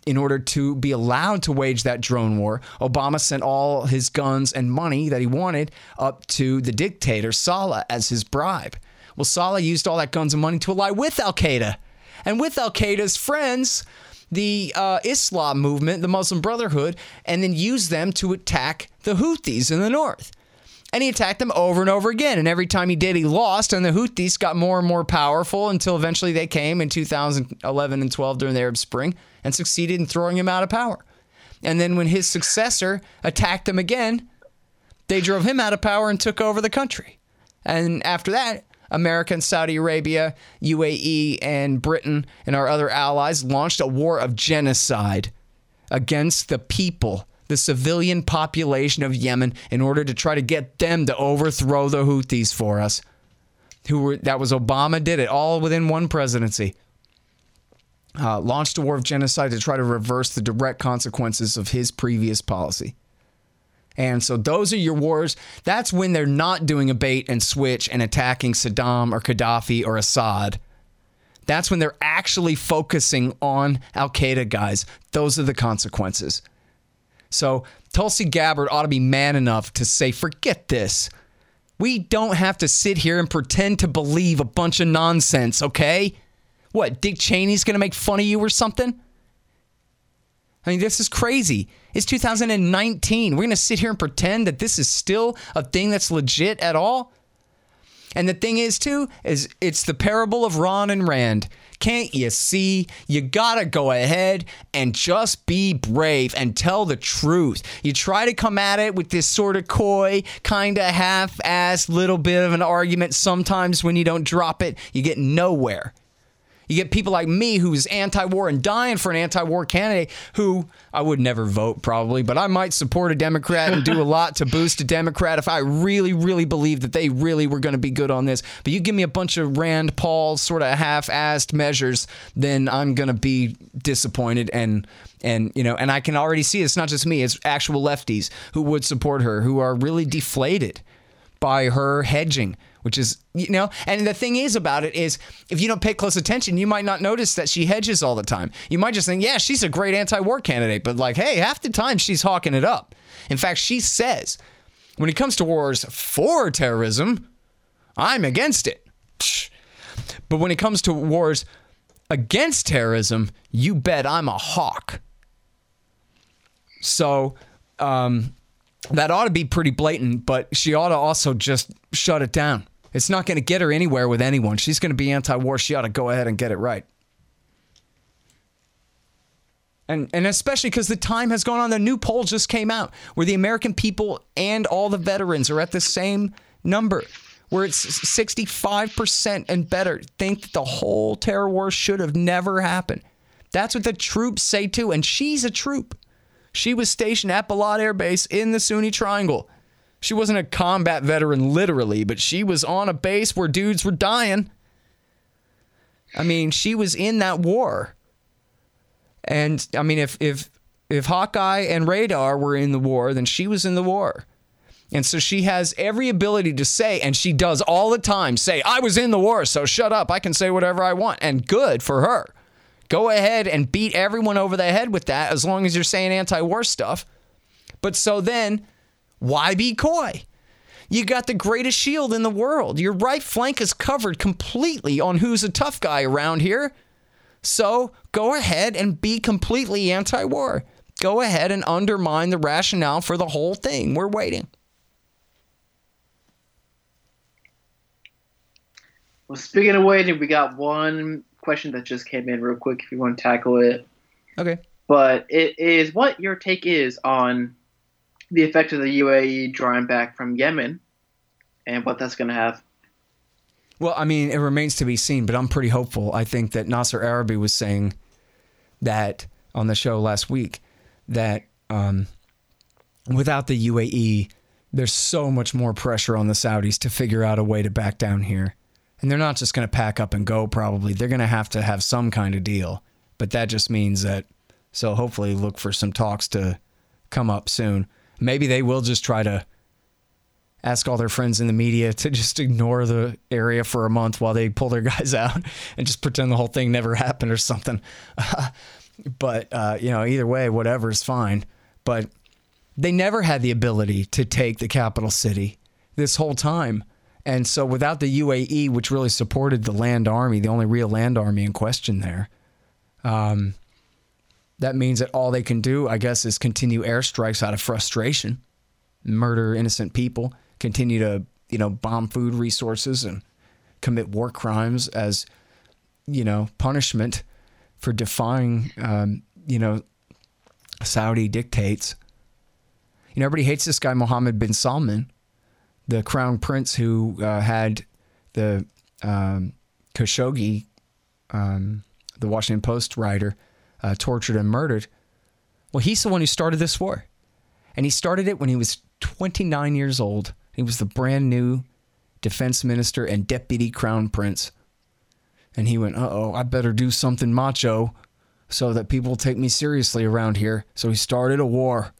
in order to be allowed to wage that drone war, Obama sent all his guns and money that he wanted up to the dictator, Saleh, as his bribe. Well, Saleh used all that guns and money to ally with al-Qaeda. And with al-Qaeda's friends, the Islam movement, the Muslim Brotherhood, and then used them to attack the Houthis in the north. And he attacked them over and over again. And every time he did, he lost. And the Houthis got more and more powerful until eventually they came in 2011 and 12 during the Arab Spring and succeeded in throwing him out of power. And then when his successor attacked him again, they drove him out of power and took over the country. And after that, America and Saudi Arabia, UAE, and Britain and our other allies launched a war of genocide against the people, the civilian population of Yemen, in order to try to get them to overthrow the Houthis for us. That was Obama did it, all within one presidency. Launched a war of genocide to try to reverse the direct consequences of his previous policy. And so those are your wars. That's when they're not doing a bait and switch and attacking Saddam or Gaddafi or Assad. That's when they're actually focusing on al-Qaeda guys. Those are the consequences. So Tulsi Gabbard ought to be man enough to say, forget this. We don't have to sit here and pretend to believe a bunch of nonsense, okay? What, Dick Cheney's going to make fun of you or something? I mean, this is crazy. It's 2019. We're going to sit here and pretend that this is still a thing that's legit at all? And the thing is, too, is it's the parable of Ron and Rand. Can't you see? You gotta go ahead and just be brave and tell the truth. You try to come at it with this sort of coy, kind of half-assed little bit of an argument. Sometimes when you don't drop it, you get nowhere. You get people like me who's anti-war and dying for an anti-war candidate who I would never vote probably, but I might support a Democrat and do a lot to boost a Democrat if I really, really believed that they really were going to be good on this. But you give me a bunch of Rand Paul sort of half-assed measures, then I'm going to be disappointed. And I can already see it's not just me, it's actual lefties who would support her, who are really deflated by her hedging. Which is, and the thing is about it is if you don't pay close attention, you might not notice that she hedges all the time. You might just think, yeah, she's a great anti-war candidate, but like, hey, half the time she's hawking it up. In fact, she says, when it comes to wars for terrorism, I'm against it. But when it comes to wars against terrorism, you bet I'm a hawk. So, that ought to be pretty blatant, but she ought to also just shut it down. It's not going to get her anywhere with anyone. She's going to be anti-war. She ought to go ahead and get it right. And especially because the time has gone on. The new poll just came out where the American people and all the veterans are at the same number, where it's 65% and better think that the whole terror war should have never happened. That's what the troops say too, and she's a troop. She was stationed at Balad Air Base in the Sunni Triangle. She wasn't a combat veteran, literally, but she was on a base where dudes were dying. I mean, she was in that war. And, I mean, if Hawkeye and Radar were in the war, then she was in the war. And so she has every ability to say, and she does all the time, say, I was in the war, so shut up. I can say whatever I want. And good for her. Go ahead and beat everyone over the head with that as long as you're saying anti-war stuff. But so then, why be coy? You got the greatest shield in the world. Your right flank is covered completely on who's a tough guy around here. So go ahead and be completely anti-war. Go ahead and undermine the rationale for the whole thing. We're waiting. Well, speaking of waiting, we got one question that just came in real quick if you want to tackle it. Okay. But it is what your take is on the effect of the UAE drawing back from Yemen and what that's going to have. Well, I mean, it remains to be seen, but I'm pretty hopeful. I think that Nasser Arabi was saying that on the show last week that without the UAE, there's so much more pressure on the Saudis to figure out a way to back down here. And they're not just going to pack up and go, probably. They're going to have some kind of deal. But that just means that, so hopefully look for some talks to come up soon. Maybe they will just try to ask all their friends in the media to just ignore the area for a month while they pull their guys out and just pretend the whole thing never happened or something. But you know, either way, whatever is fine. But they never had the ability to take the capital city this whole time. And so without the UAE, which really supported the land army, the only real land army in question there, that means that all they can do, I guess, is continue airstrikes out of frustration, murder innocent people, continue to, you know, bomb food resources and commit war crimes as, you know, punishment for defying, you know, Saudi dictates. You know, everybody hates this guy, Mohammed bin Salman, the crown prince who had the Khashoggi, the Washington Post writer, tortured and murdered. Well, he's the one who started this war. And he started it when he was 29 years old. He was the brand new defense minister and deputy crown prince. And he went, I better do something macho so that people take me seriously around here. So he started a war.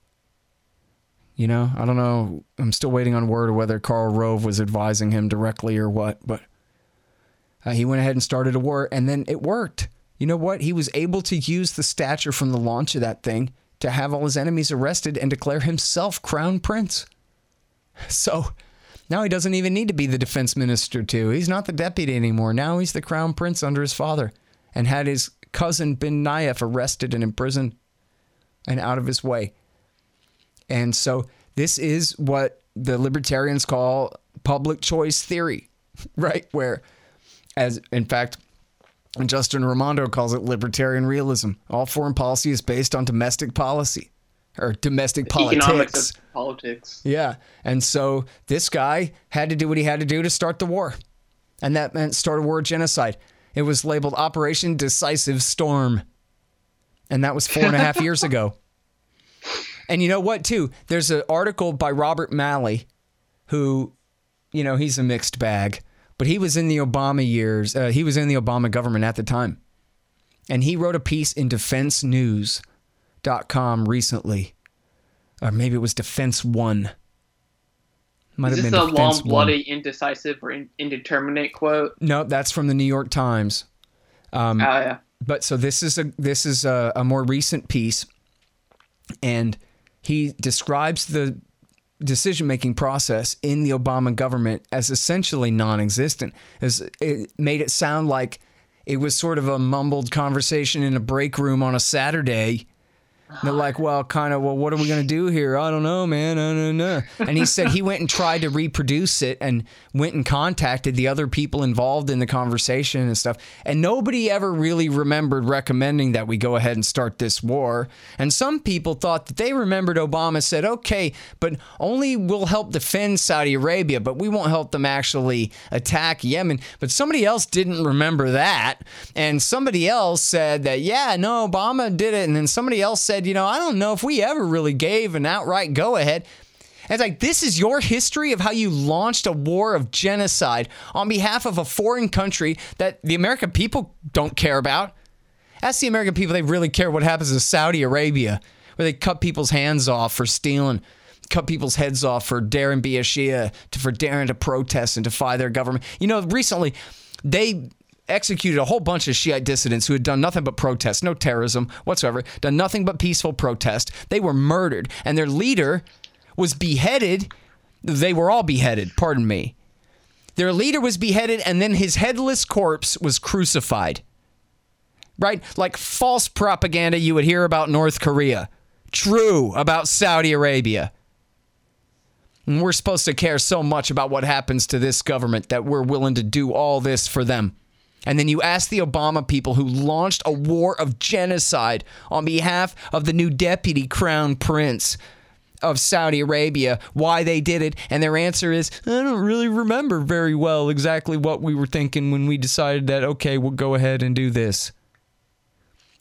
You know, I don't know. I'm still waiting on word of whether Karl Rove was advising him directly or what, but he went ahead and started a war, and then it worked. You know what? He was able to use the stature from the launch of that thing to have all his enemies arrested and declare himself crown prince. So now he doesn't even need to be the defense minister, too. He's not the deputy anymore. Now he's the crown prince under his father, and had his cousin bin Nayef arrested and imprisoned and out of his way. And so this is what the libertarians call public choice theory, right? Where, as in fact, Justin Raimondo calls it libertarian realism. All foreign policy is based on domestic policy or domestic politics. Economics of politics. Yeah. And so this guy had to do what he had to do to start the war. And that meant start a war of genocide. It was labeled Operation Decisive Storm. And that was 4.5 years ago. And you know what, too? There's an article by Robert Malley who, you know, he's a mixed bag, but he was in the Obama years. He was in the Obama government at the time. And he wrote a piece in defensenews.com recently. Or maybe it was Defense One. Is this a long, bloody, indecisive, or indeterminate quote? No, that's from the New York Times. Yeah. But so this is a more recent piece. And he describes the decision-making process in the Obama government as essentially non-existent. As it made it sound like it was sort of a mumbled conversation in a break room on a Saturday And they're like, well, what are we going to do here? I don't know, man. I don't know. And he said he went and tried to reproduce it and went and contacted the other people involved in the conversation and stuff. And nobody ever really remembered recommending that we go ahead and start this war. And some people thought that they remembered Obama said, okay, but only we'll help defend Saudi Arabia, but we won't help them actually attack Yemen. But somebody else didn't remember that. And somebody else said that, yeah, no, Obama did it. And then somebody else said, you know, I don't know if we ever really gave an outright go-ahead. And it's like, this is your history of how you launched a war of genocide on behalf of a foreign country that the American people don't care about. Ask the American people, they really care what happens in Saudi Arabia, where they cut people's hands off for stealing, cut people's heads off for daring be a Shia, for daring to protest and defy their government. You know, recently, they executed a whole bunch of Shiite dissidents who had done nothing but protest, no terrorism whatsoever, done nothing but peaceful protest. They were murdered, and their leader was beheaded. They were all beheaded, pardon me. Their leader was beheaded, and then his headless corpse was crucified. Right? Like false propaganda you would hear about North Korea. True about Saudi Arabia. And we're supposed to care so much about what happens to this government that we're willing to do all this for them. And then you ask the Obama people who launched a war of genocide on behalf of the new deputy crown prince of Saudi Arabia why they did it. And their answer is, I don't really remember very well exactly what we were thinking when we decided that, okay, we'll go ahead and do this.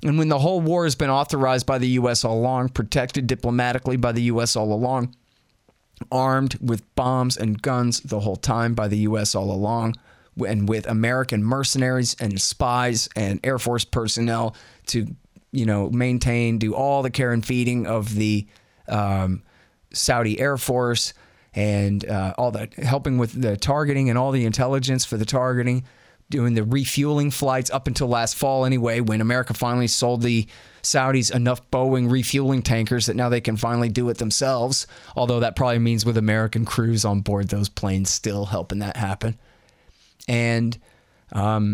And when the whole war has been authorized by the U.S. all along, protected diplomatically by the U.S. all along, armed with bombs and guns the whole time by the U.S. all along, and with American mercenaries and spies and Air Force personnel to, you know, maintain, do all the care and feeding of the Saudi Air Force and all that, helping with the targeting and all the intelligence for the targeting, doing the refueling flights up until last fall anyway, when America finally sold the Saudis enough Boeing refueling tankers that now they can finally do it themselves, although that probably means with American crews on board those planes still helping that happen. And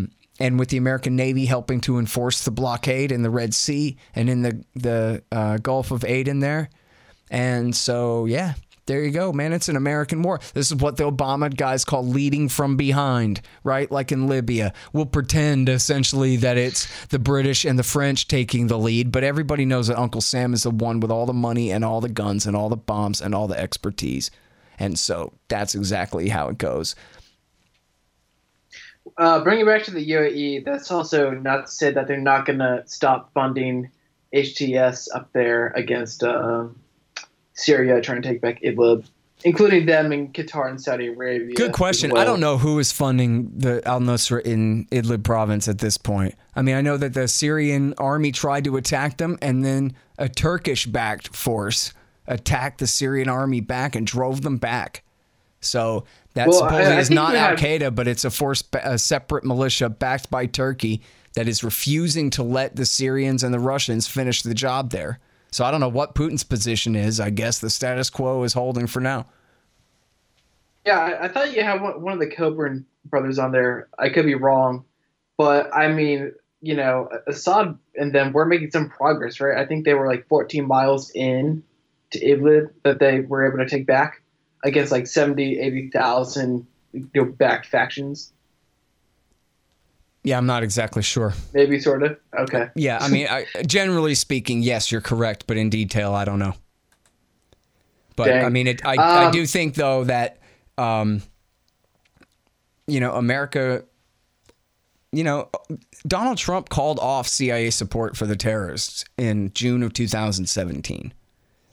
with the American Navy helping to enforce the blockade in the Red Sea and in the Gulf of Aden there. And so, yeah, there you go, man. It's an American war. This is what the Obama guys call leading from behind, right? Like in Libya. We'll pretend essentially that it's the British and the French taking the lead, but everybody knows that Uncle Sam is the one with all the money and all the guns and all the bombs and all the expertise. And so that's exactly how it goes. Bringing back to the UAE, that's also not to say that they're not going to stop funding HTS up there against Syria trying to take back Idlib, including them in Qatar and Saudi Arabia. Good question. Well, I don't know who is funding the al-Nusra in Idlib province at this point. I mean, I know that the Syrian army tried to attack them, and then a Turkish-backed force attacked the Syrian army back and drove them back. So that supposedly is not Al-Qaeda, but it's a force, a separate militia backed by Turkey that is refusing to let the Syrians and the Russians finish the job there. So I don't know what Putin's position is. I guess the status quo is holding for now. Yeah, I thought you had one of the Coburn brothers on there. I could be wrong, but I mean, you know, Assad and them were making some progress, right? I think they were like 14 miles in to Idlib that they were able to take back, against like 70,000-80,000 backed factions. Yeah, I'm not exactly sure. Maybe sort of. Okay. Yeah, I mean, generally speaking, yes, you're correct, but in detail, I don't know. But dang. I mean, I do think though that you know, America, you know, Donald Trump called off CIA support for the terrorists in June of 2017.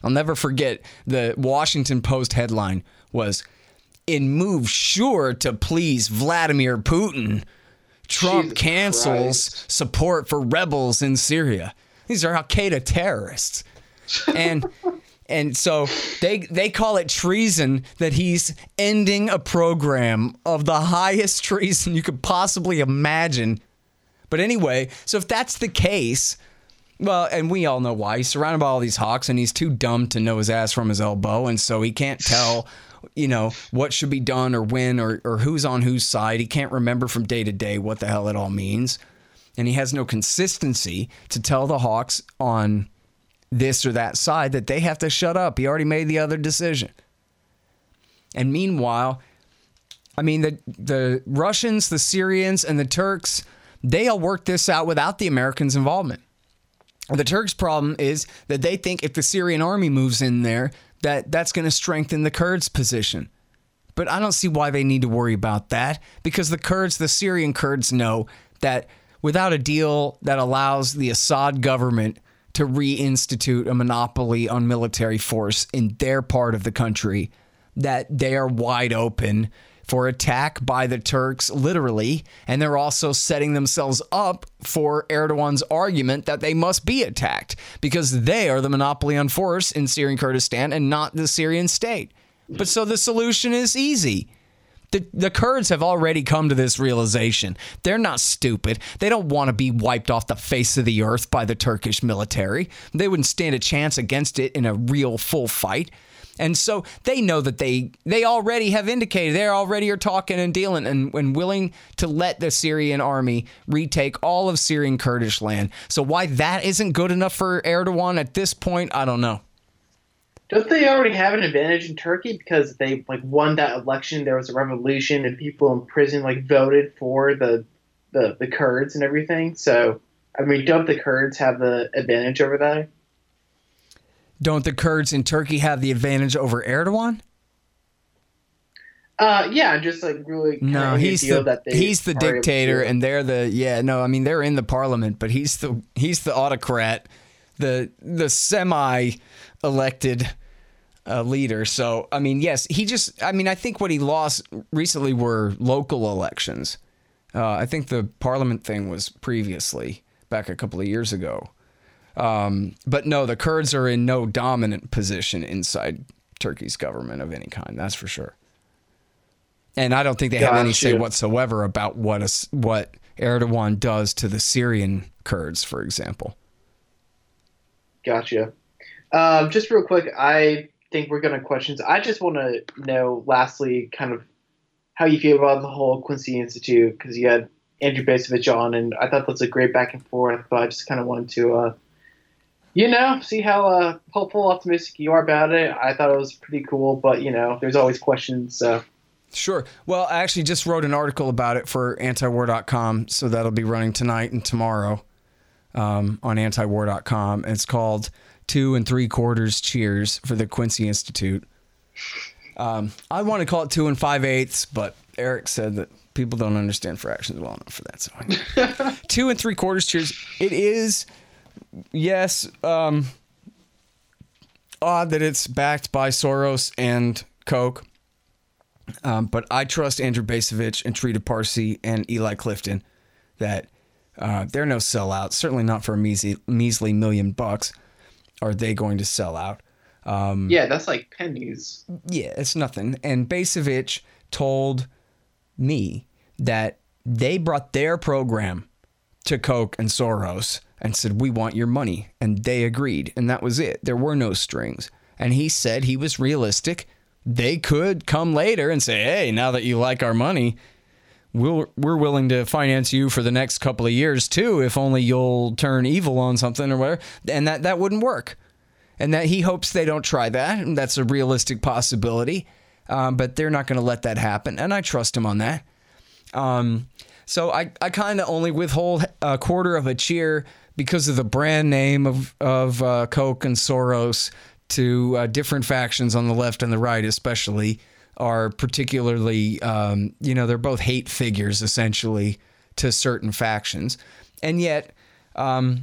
I'll never forget the Washington Post headline was, "In move sure to please Vladimir Putin, Trump Jesus cancels Christ. Support for rebels in Syria." These are Al-Qaeda terrorists. And so they call it treason that he's ending a program of the highest treason you could possibly imagine. But anyway, so if that's the case... Well, and we all know why. He's surrounded by all these hawks, and he's too dumb to know his ass from his elbow, and so he can't tell, you know, what should be done or when or who's on whose side. He can't remember from day to day what the hell it all means, and he has no consistency to tell the hawks on this or that side, that they have to shut up. He already made the other decision. And meanwhile, I mean, the Russians, the Syrians, and the Turks, they all worked this out without the Americans' involvement. The Turks' problem is that they think if the Syrian army moves in there, that's going to strengthen the Kurds' position. But I don't see why they need to worry about that, because the Kurds, the Syrian Kurds, know that without a deal that allows the Assad government to reinstitute a monopoly on military force in their part of the country, that they are wide open for attack by the Turks, literally, and they're also setting themselves up for Erdogan's argument that they must be attacked because they are the monopoly on force in Syrian Kurdistan and not the Syrian state. But so the solution is easy. The Kurds have already come to this realization. They're not stupid. They don't want to be wiped off the face of the earth by the Turkish military. They wouldn't stand a chance against it in a real full fight. And so they know that they already have indicated, they already are talking and dealing and willing to let the Syrian army retake all of Syrian Kurdish land. So why that isn't good enough for Erdogan at this point, I don't know. Don't they already have an advantage in Turkey because they won that election, there was a revolution, and people in prison voted for the Kurds and everything? So, I mean, don't the Kurds have the advantage over that? Don't the Kurds in Turkey have the advantage over Erdogan? Yeah, just really. No, he's the dictator, and they're the they're in the parliament, but he's the autocrat, the semi-elected leader. So I mean, yes, I think what he lost recently were local elections. I think the parliament thing was previously back a couple of years ago. But no, the Kurds are in no dominant position inside Turkey's government of any kind. That's for sure. And I don't think they have any say whatsoever about what Erdogan does to the Syrian Kurds, for example. Gotcha. Just real quick, I think we're going to questions. I just want to know, lastly, kind of how you feel about the whole Quincy Institute, because you had Andrew Bacevich on, and I thought that was a great back and forth, but I just kind of wanted to... see how hopeful, optimistic you are about it. I thought it was pretty cool, but, there's always questions. So. Sure. Well, I actually just wrote an article about it for antiwar.com, so that'll be running tonight and tomorrow on antiwar.com. It's called 2 3/4 Cheers for the Quincy Institute. I want to call it 2 5/8, but Eric said that people don't understand fractions well enough for that. So 2 3/4 Cheers. It is... Yes, odd that it's backed by Soros and Koch, but I trust Andrew Bacevich and Trita Parsi and Eli Clifton that they're no sellouts, certainly not for a measly $1 million. Are they going to sell out? That's like pennies. Yeah, it's nothing. And Bacevich told me that they brought their program to Koch and Soros and said, we want your money. And they agreed. And that was it. There were no strings. And he said he was realistic. They could come later and say, hey, now that you like our money, we're willing to finance you for the next couple of years, too, if only you'll turn evil on something or whatever. And that wouldn't work. And that he hopes they don't try that. And that's a realistic possibility. But they're not going to let that happen. And I trust him on that. So I kind of only withhold a quarter of a cheer because of the brand name of Koch and Soros to different factions on the left and the right, especially, are particularly, they're both hate figures, essentially, to certain factions. And yet, I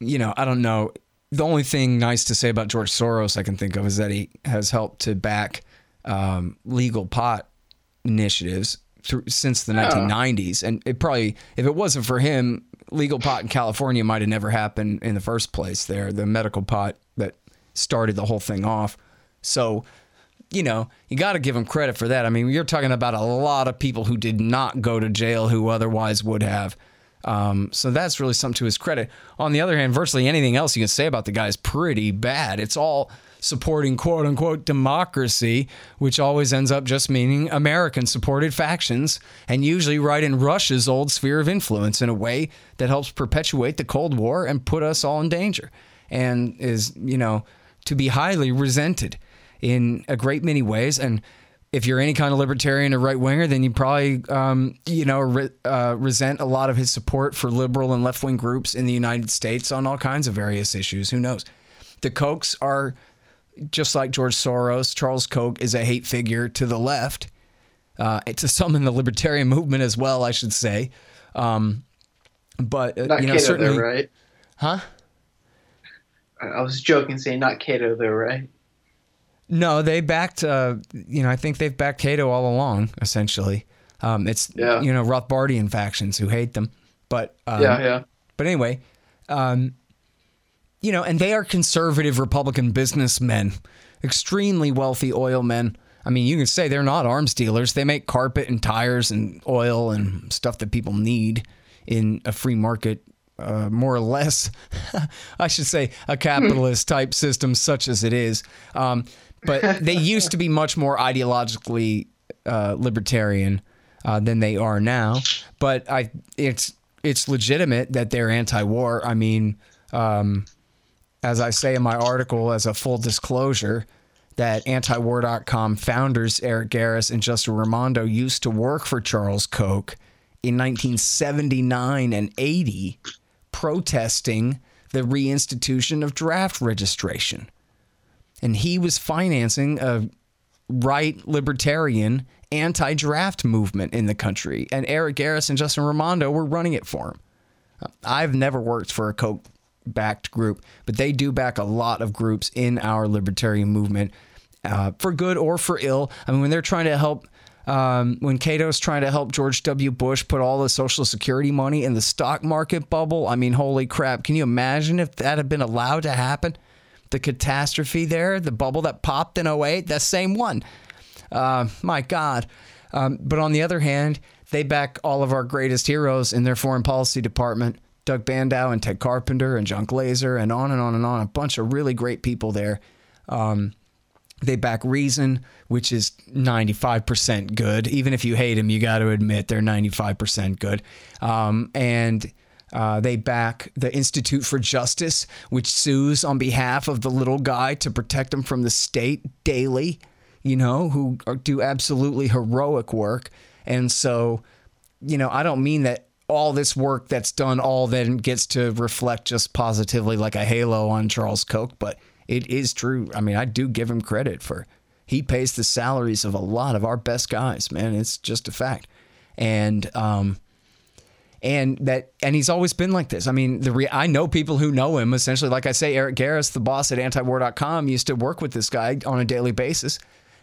don't know. The only thing nice to say about George Soros I can think of is that he has helped to back legal pot initiatives since the 1990s, and it probably, if it wasn't for him, legal pot in California might have never happened in the first place there, the medical pot that started the whole thing off. So, you got to give him credit for that. I mean, you're talking about a lot of people who did not go to jail who otherwise would have. So that's really something to his credit. On the other hand, virtually anything else you can say about the guy is pretty bad. It's all supporting quote unquote democracy, which always ends up just meaning American supported factions and usually right in Russia's old sphere of influence in a way that helps perpetuate the Cold War and put us all in danger. and is, you know, to be highly resented in a great many ways. And if you're any kind of libertarian or right-winger, then you probably, resent a lot of his support for liberal and left-wing groups in the United States on all kinds of various issues. Who knows? The Kochs are, just like George Soros, Charles Koch is a hate figure to the left, to some in the libertarian movement as well, I should say. But, not you know, Cato, certainly... though, right? Huh? I was joking, saying not Cato, though, right? No, they backed, I think they've backed Cato all along, essentially. Rothbardian factions who hate them. But But anyway, and they are conservative Republican businessmen, extremely wealthy oil men. I mean, you can say they're not arms dealers. They make carpet and tires and oil and stuff that people need in a free market, more or less, I should say, a capitalist type system such as it is. But they used to be much more ideologically libertarian than they are now. But it's legitimate that they're anti-war. I mean, as I say in my article, as a full disclosure, that antiwar.com founders Eric Garris and Justin Raimondo used to work for Charles Koch in 1979 and 80, protesting the reinstitution of draft registration. And he was financing a right libertarian anti-draft movement in the country. And Eric Garris and Justin Raimondo were running it for him. I've never worked for a Koch-backed group, but they do back a lot of groups in our libertarian movement, for good or for ill. I mean, when they're trying to help... when Cato's trying to help George W. Bush put all the Social Security money in the stock market bubble, I mean, holy crap. Can you imagine if that had been allowed to happen? The catastrophe there, the bubble that popped in 2008, that same one. My God. But on the other hand, they back all of our greatest heroes in their foreign policy department, Doug Bandow and Ted Carpenter and John Glaser and on and on and on, a bunch of really great people there. They back Reason, which is 95% good. Even if you hate them, you got to admit they're 95% good. They back the Institute for Justice, which sues on behalf of the little guy to protect him from the state daily, who do absolutely heroic work. And so, I don't mean that all this work that's done all then gets to reflect just positively like a halo on Charles Koch, but... it is true. I mean, I do give him credit for he pays the salaries of a lot of our best guys, man. It's just a fact. And he's always been like this. I mean, I know people who know him, essentially. Like I say, Eric Garris, the boss at antiwar.com, used to work with this guy on a daily basis.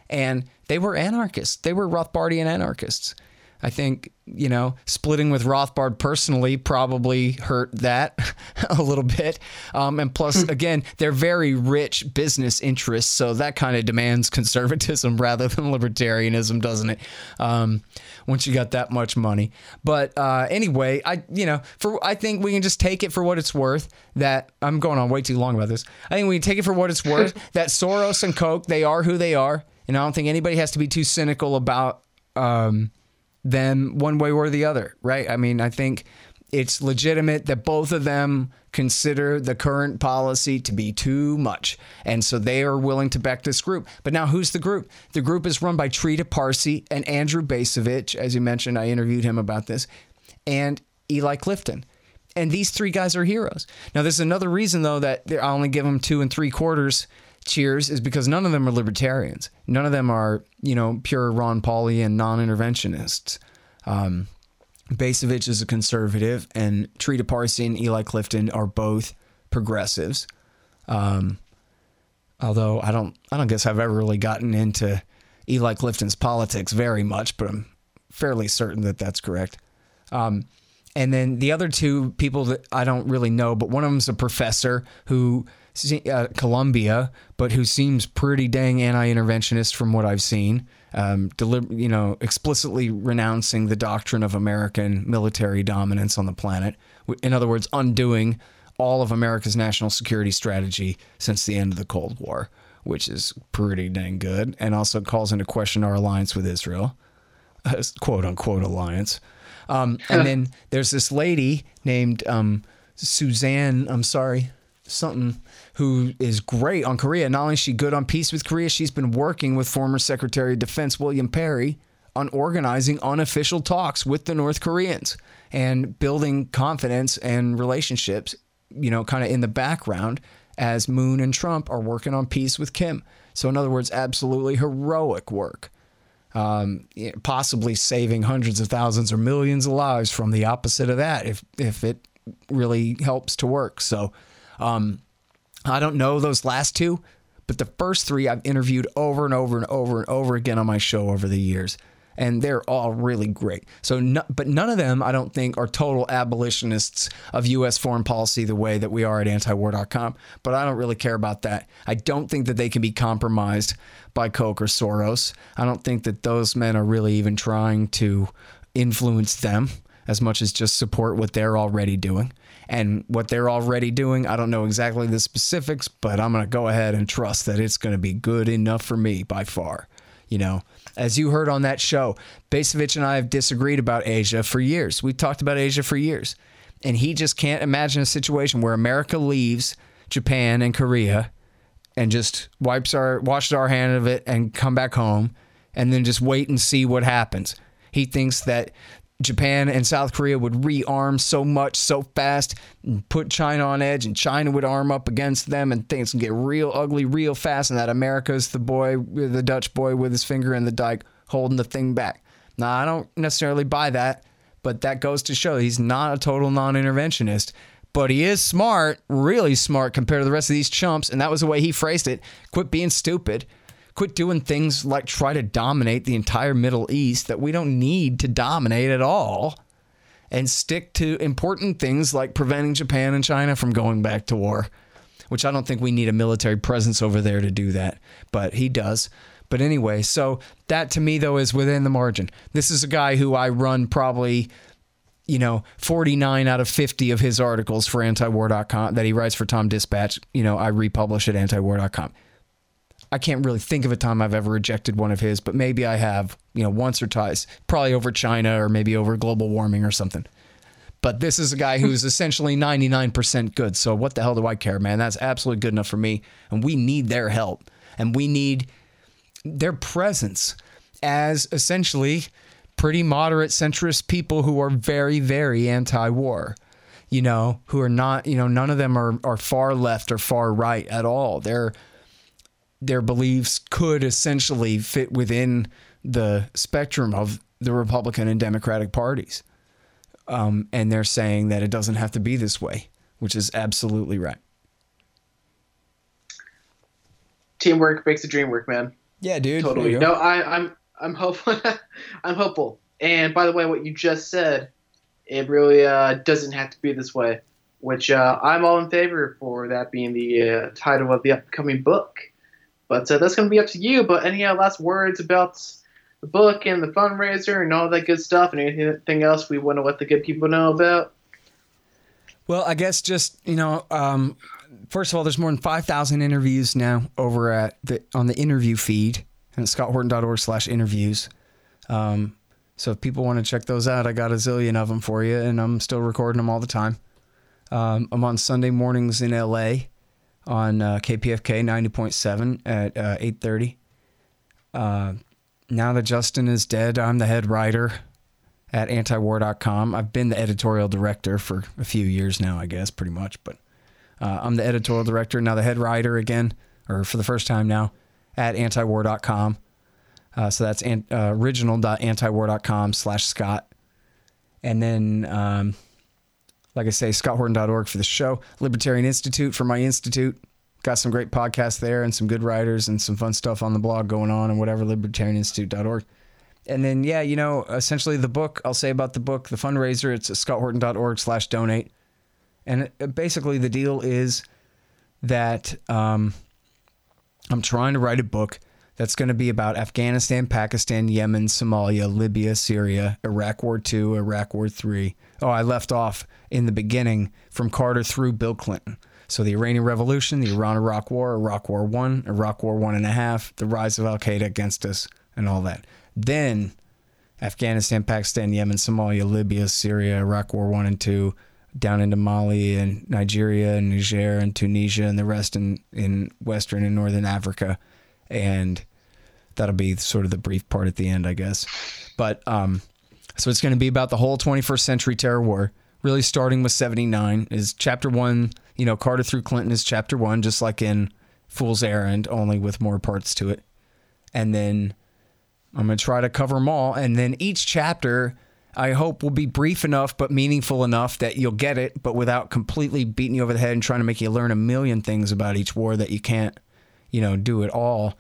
And they were anarchists. They were Rothbardian anarchists. I think, splitting with Rothbard personally probably hurt that a little bit. And plus, again, they're very rich business interests, so that kind of demands conservatism rather than libertarianism, doesn't it? Once you got that much money. But anyway, I think we can just take it for what it's worth that – I'm going on way too long about this. I think we can take it for what it's worth that Soros and Koch, they are who they are, and I don't think anybody has to be too cynical about them one way or the other, right? I mean, I think it's legitimate that both of them consider the current policy to be too much. And so they are willing to back this group. But now who's the group? The group is run by Trita Parsi and Andrew Bacevich. As you mentioned, I interviewed him about this, and Eli Clifton. And these three guys are heroes. Now, there's another reason, though, that I only give them 2 3/4 cheers is because none of them are libertarians. None of them are, pure Ron Paulian non-interventionists. Bacevich is a conservative, and Trita Parsi and Eli Clifton are both progressives. Although I don't guess I've ever really gotten into Eli Clifton's politics very much, but I'm fairly certain that that's correct. And then the other two people that I don't really know, but one of them's a professor who Columbia, but who seems pretty dang anti-interventionist from what I've seen, explicitly renouncing the doctrine of American military dominance on the planet. In other words, undoing all of America's national security strategy since the end of the Cold War, which is pretty dang good, and also calls into question our alliance with Israel, quote-unquote alliance. And then there's this lady named Suzanne, Sutton, who is great on Korea. Not only is she good on peace with Korea, she's been working with former Secretary of Defense William Perry on organizing unofficial talks with the North Koreans and building confidence and relationships, you know, kind of in the background as Moon and Trump are working on peace with Kim. So in other words, absolutely heroic work, possibly saving hundreds of thousands or millions of lives from the opposite of that if it really helps to work. So I don't know those last two, but the first three I've interviewed over and over and over and over again on my show over the years, and they're all really great. So, but none of them, I don't think, are total abolitionists of U.S. foreign policy the way that we are at antiwar.com, but I don't really care about that. I don't think that they can be compromised by Koch or Soros. I don't think that those men are really even trying to influence them as much as just support what they're already doing. And what they're already doing, I don't know exactly the specifics, but I'm going to go ahead and trust that it's going to be good enough for me by far. You know, as you heard on that show, Bacevich and I have disagreed about Asia for years. We've talked about Asia for years. And he just can't imagine a situation where America leaves Japan and Korea and just washes our hand of it and come back home and then just wait and see what happens. He thinks that Japan and South Korea would rearm so much so fast and put China on edge, and China would arm up against them, and things can get real ugly real fast, and that America's the Dutch boy with his finger in the dike holding the thing back. Now, I don't necessarily buy that, but that goes to show he's not a total non-interventionist, but he is smart, really smart compared to the rest of these chumps, and that was the way he phrased it. Quit being stupid. Quit doing things like try to dominate the entire Middle East that we don't need to dominate at all, and stick to important things like preventing Japan and China from going back to war, which I don't think we need a military presence over there to do that, but he does. But anyway, so that to me, though, is within the margin. This is a guy who I run probably, 49 out of 50 of his articles for antiwar.com that he writes for Tom Dispatch. I republish at antiwar.com. I can't really think of a time I've ever rejected one of his, but maybe I have, once or twice, probably over China or maybe over global warming or something. But this is a guy who's essentially 99% good. So what the hell do I care, man? That's absolutely good enough for me. And we need their help, and we need their presence as essentially pretty moderate centrist people who are very, very anti-war. Who are not, none of them are far left or far right at all. Their beliefs could essentially fit within the spectrum of the Republican and Democratic parties. And they're saying that it doesn't have to be this way, which is absolutely right. Teamwork makes the dream work, man. Yeah, dude. Totally. No, I'm hopeful. I'm hopeful. And by the way, what you just said, it really doesn't have to be this way, which I'm all in favor for that being the title of the upcoming book. But that's going to be up to you. But any last words about the book and the fundraiser and all that good stuff and anything else we want to let the good people know about? Well, I guess just, first of all, there's more than 5,000 interviews now over at on the interview feed, and it's scotthorton.org/interviews. So if people want to check those out, I got a zillion of them for you, and I'm still recording them all the time. I'm on Sunday mornings in L.A., on KPFK 90.7 at 8:30. Now that Justin is dead, I'm the head writer at antiwar.com. I've been the editorial director for a few years now, I guess, pretty much. But I'm the editorial director, now the head writer again, or for the first time now, at antiwar.com. So that's original.antiwar.com/Scott. And then... like I say, scotthorton.org for the show, Libertarian Institute for my institute. Got some great podcasts there and some good writers and some fun stuff on the blog going on and whatever, libertarianinstitute.org. And then, essentially the book, I'll say about the book, the fundraiser, it's scotthorton.org/donate. And basically the deal is that I'm trying to write a book that's going to be about Afghanistan, Pakistan, Yemen, Somalia, Libya, Syria, Iraq War II, Iraq War III. Oh, I left off in the beginning from Carter through Bill Clinton. So the Iranian Revolution, the Iran-Iraq War, Iraq War I, Iraq War I and a half, the rise of Al-Qaeda against us, and all that. Then Afghanistan, Pakistan, Yemen, Somalia, Libya, Syria, Iraq War I and II, down into Mali and Nigeria and Niger and Tunisia and the rest in Western and Northern Africa. And that'll be sort of the brief part at the end, I guess. But so it's going to be about the whole 21st century terror war, really starting with 79 is chapter one. You know, Carter through Clinton is chapter one, just like in Fool's Errand, only with more parts to it. And then I'm going to try to cover them all. And then each chapter, I hope, will be brief enough but meaningful enough that you'll get it, but without completely beating you over the head and trying to make you learn a million things about each war that you can't, you know, do it all.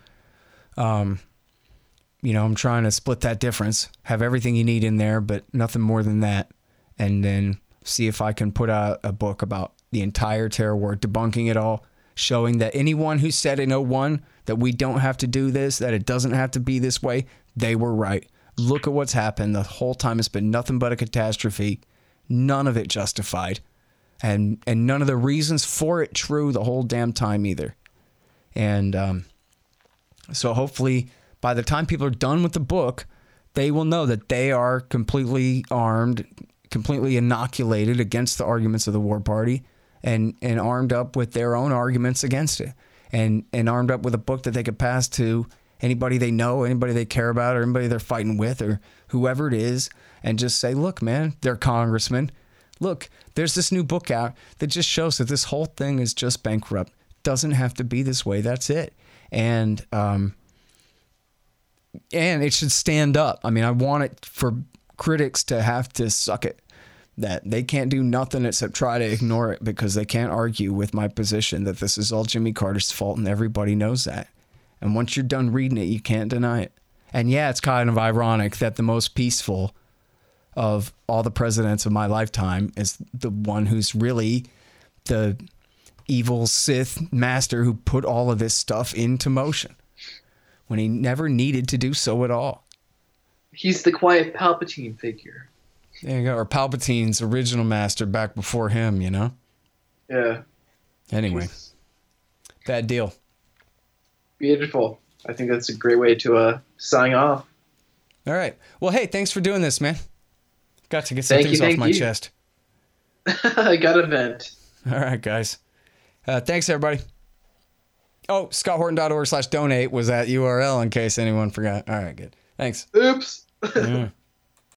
You know, I'm trying to split that difference, have everything you need in there, but nothing more than that. And then see if I can put out a book about the entire terror war, debunking it all, showing that anyone who said in 01 that we don't have to do this, that it doesn't have to be this way, they were right. Look at what's happened. The whole time it's been nothing but a catastrophe. None of it justified. And none of the reasons for it true the whole damn time either. And so hopefully by the time people are done with the book, they will know that they are completely armed, completely inoculated against the arguments of the war party and armed up with their own arguments against it. And armed up with a book that they could pass to anybody they know, anybody they care about, or anybody they're fighting with, or whoever it is, and just say, look, man, they're congressmen. Look, there's this new book out that just shows that this whole thing is just bankrupt. Doesn't have to be this way. That's it. And it should stand up. I mean, I want it for critics to have to suck it, that they can't do nothing except try to ignore it because they can't argue with my position that this is all Jimmy Carter's fault and everybody knows that. And once you're done reading it, you can't deny it. And yeah, it's kind of ironic that the most peaceful of all the presidents of my lifetime is the one who's really the evil Sith master who put all of this stuff into motion when he never needed to do so at all. He's the quiet Palpatine figure. There you go, or Palpatine's original master back before him, you know? Yeah. Anyway, bad deal. Beautiful. I think that's a great way to sign off. All right. Well, hey, thanks for doing this, man. Got to get some things off my chest. I got a vent. All right, guys. Thanks, everybody. Oh, scotthorton.org/donate was that URL in case anyone forgot. All right, good. Thanks. Oops. Yeah.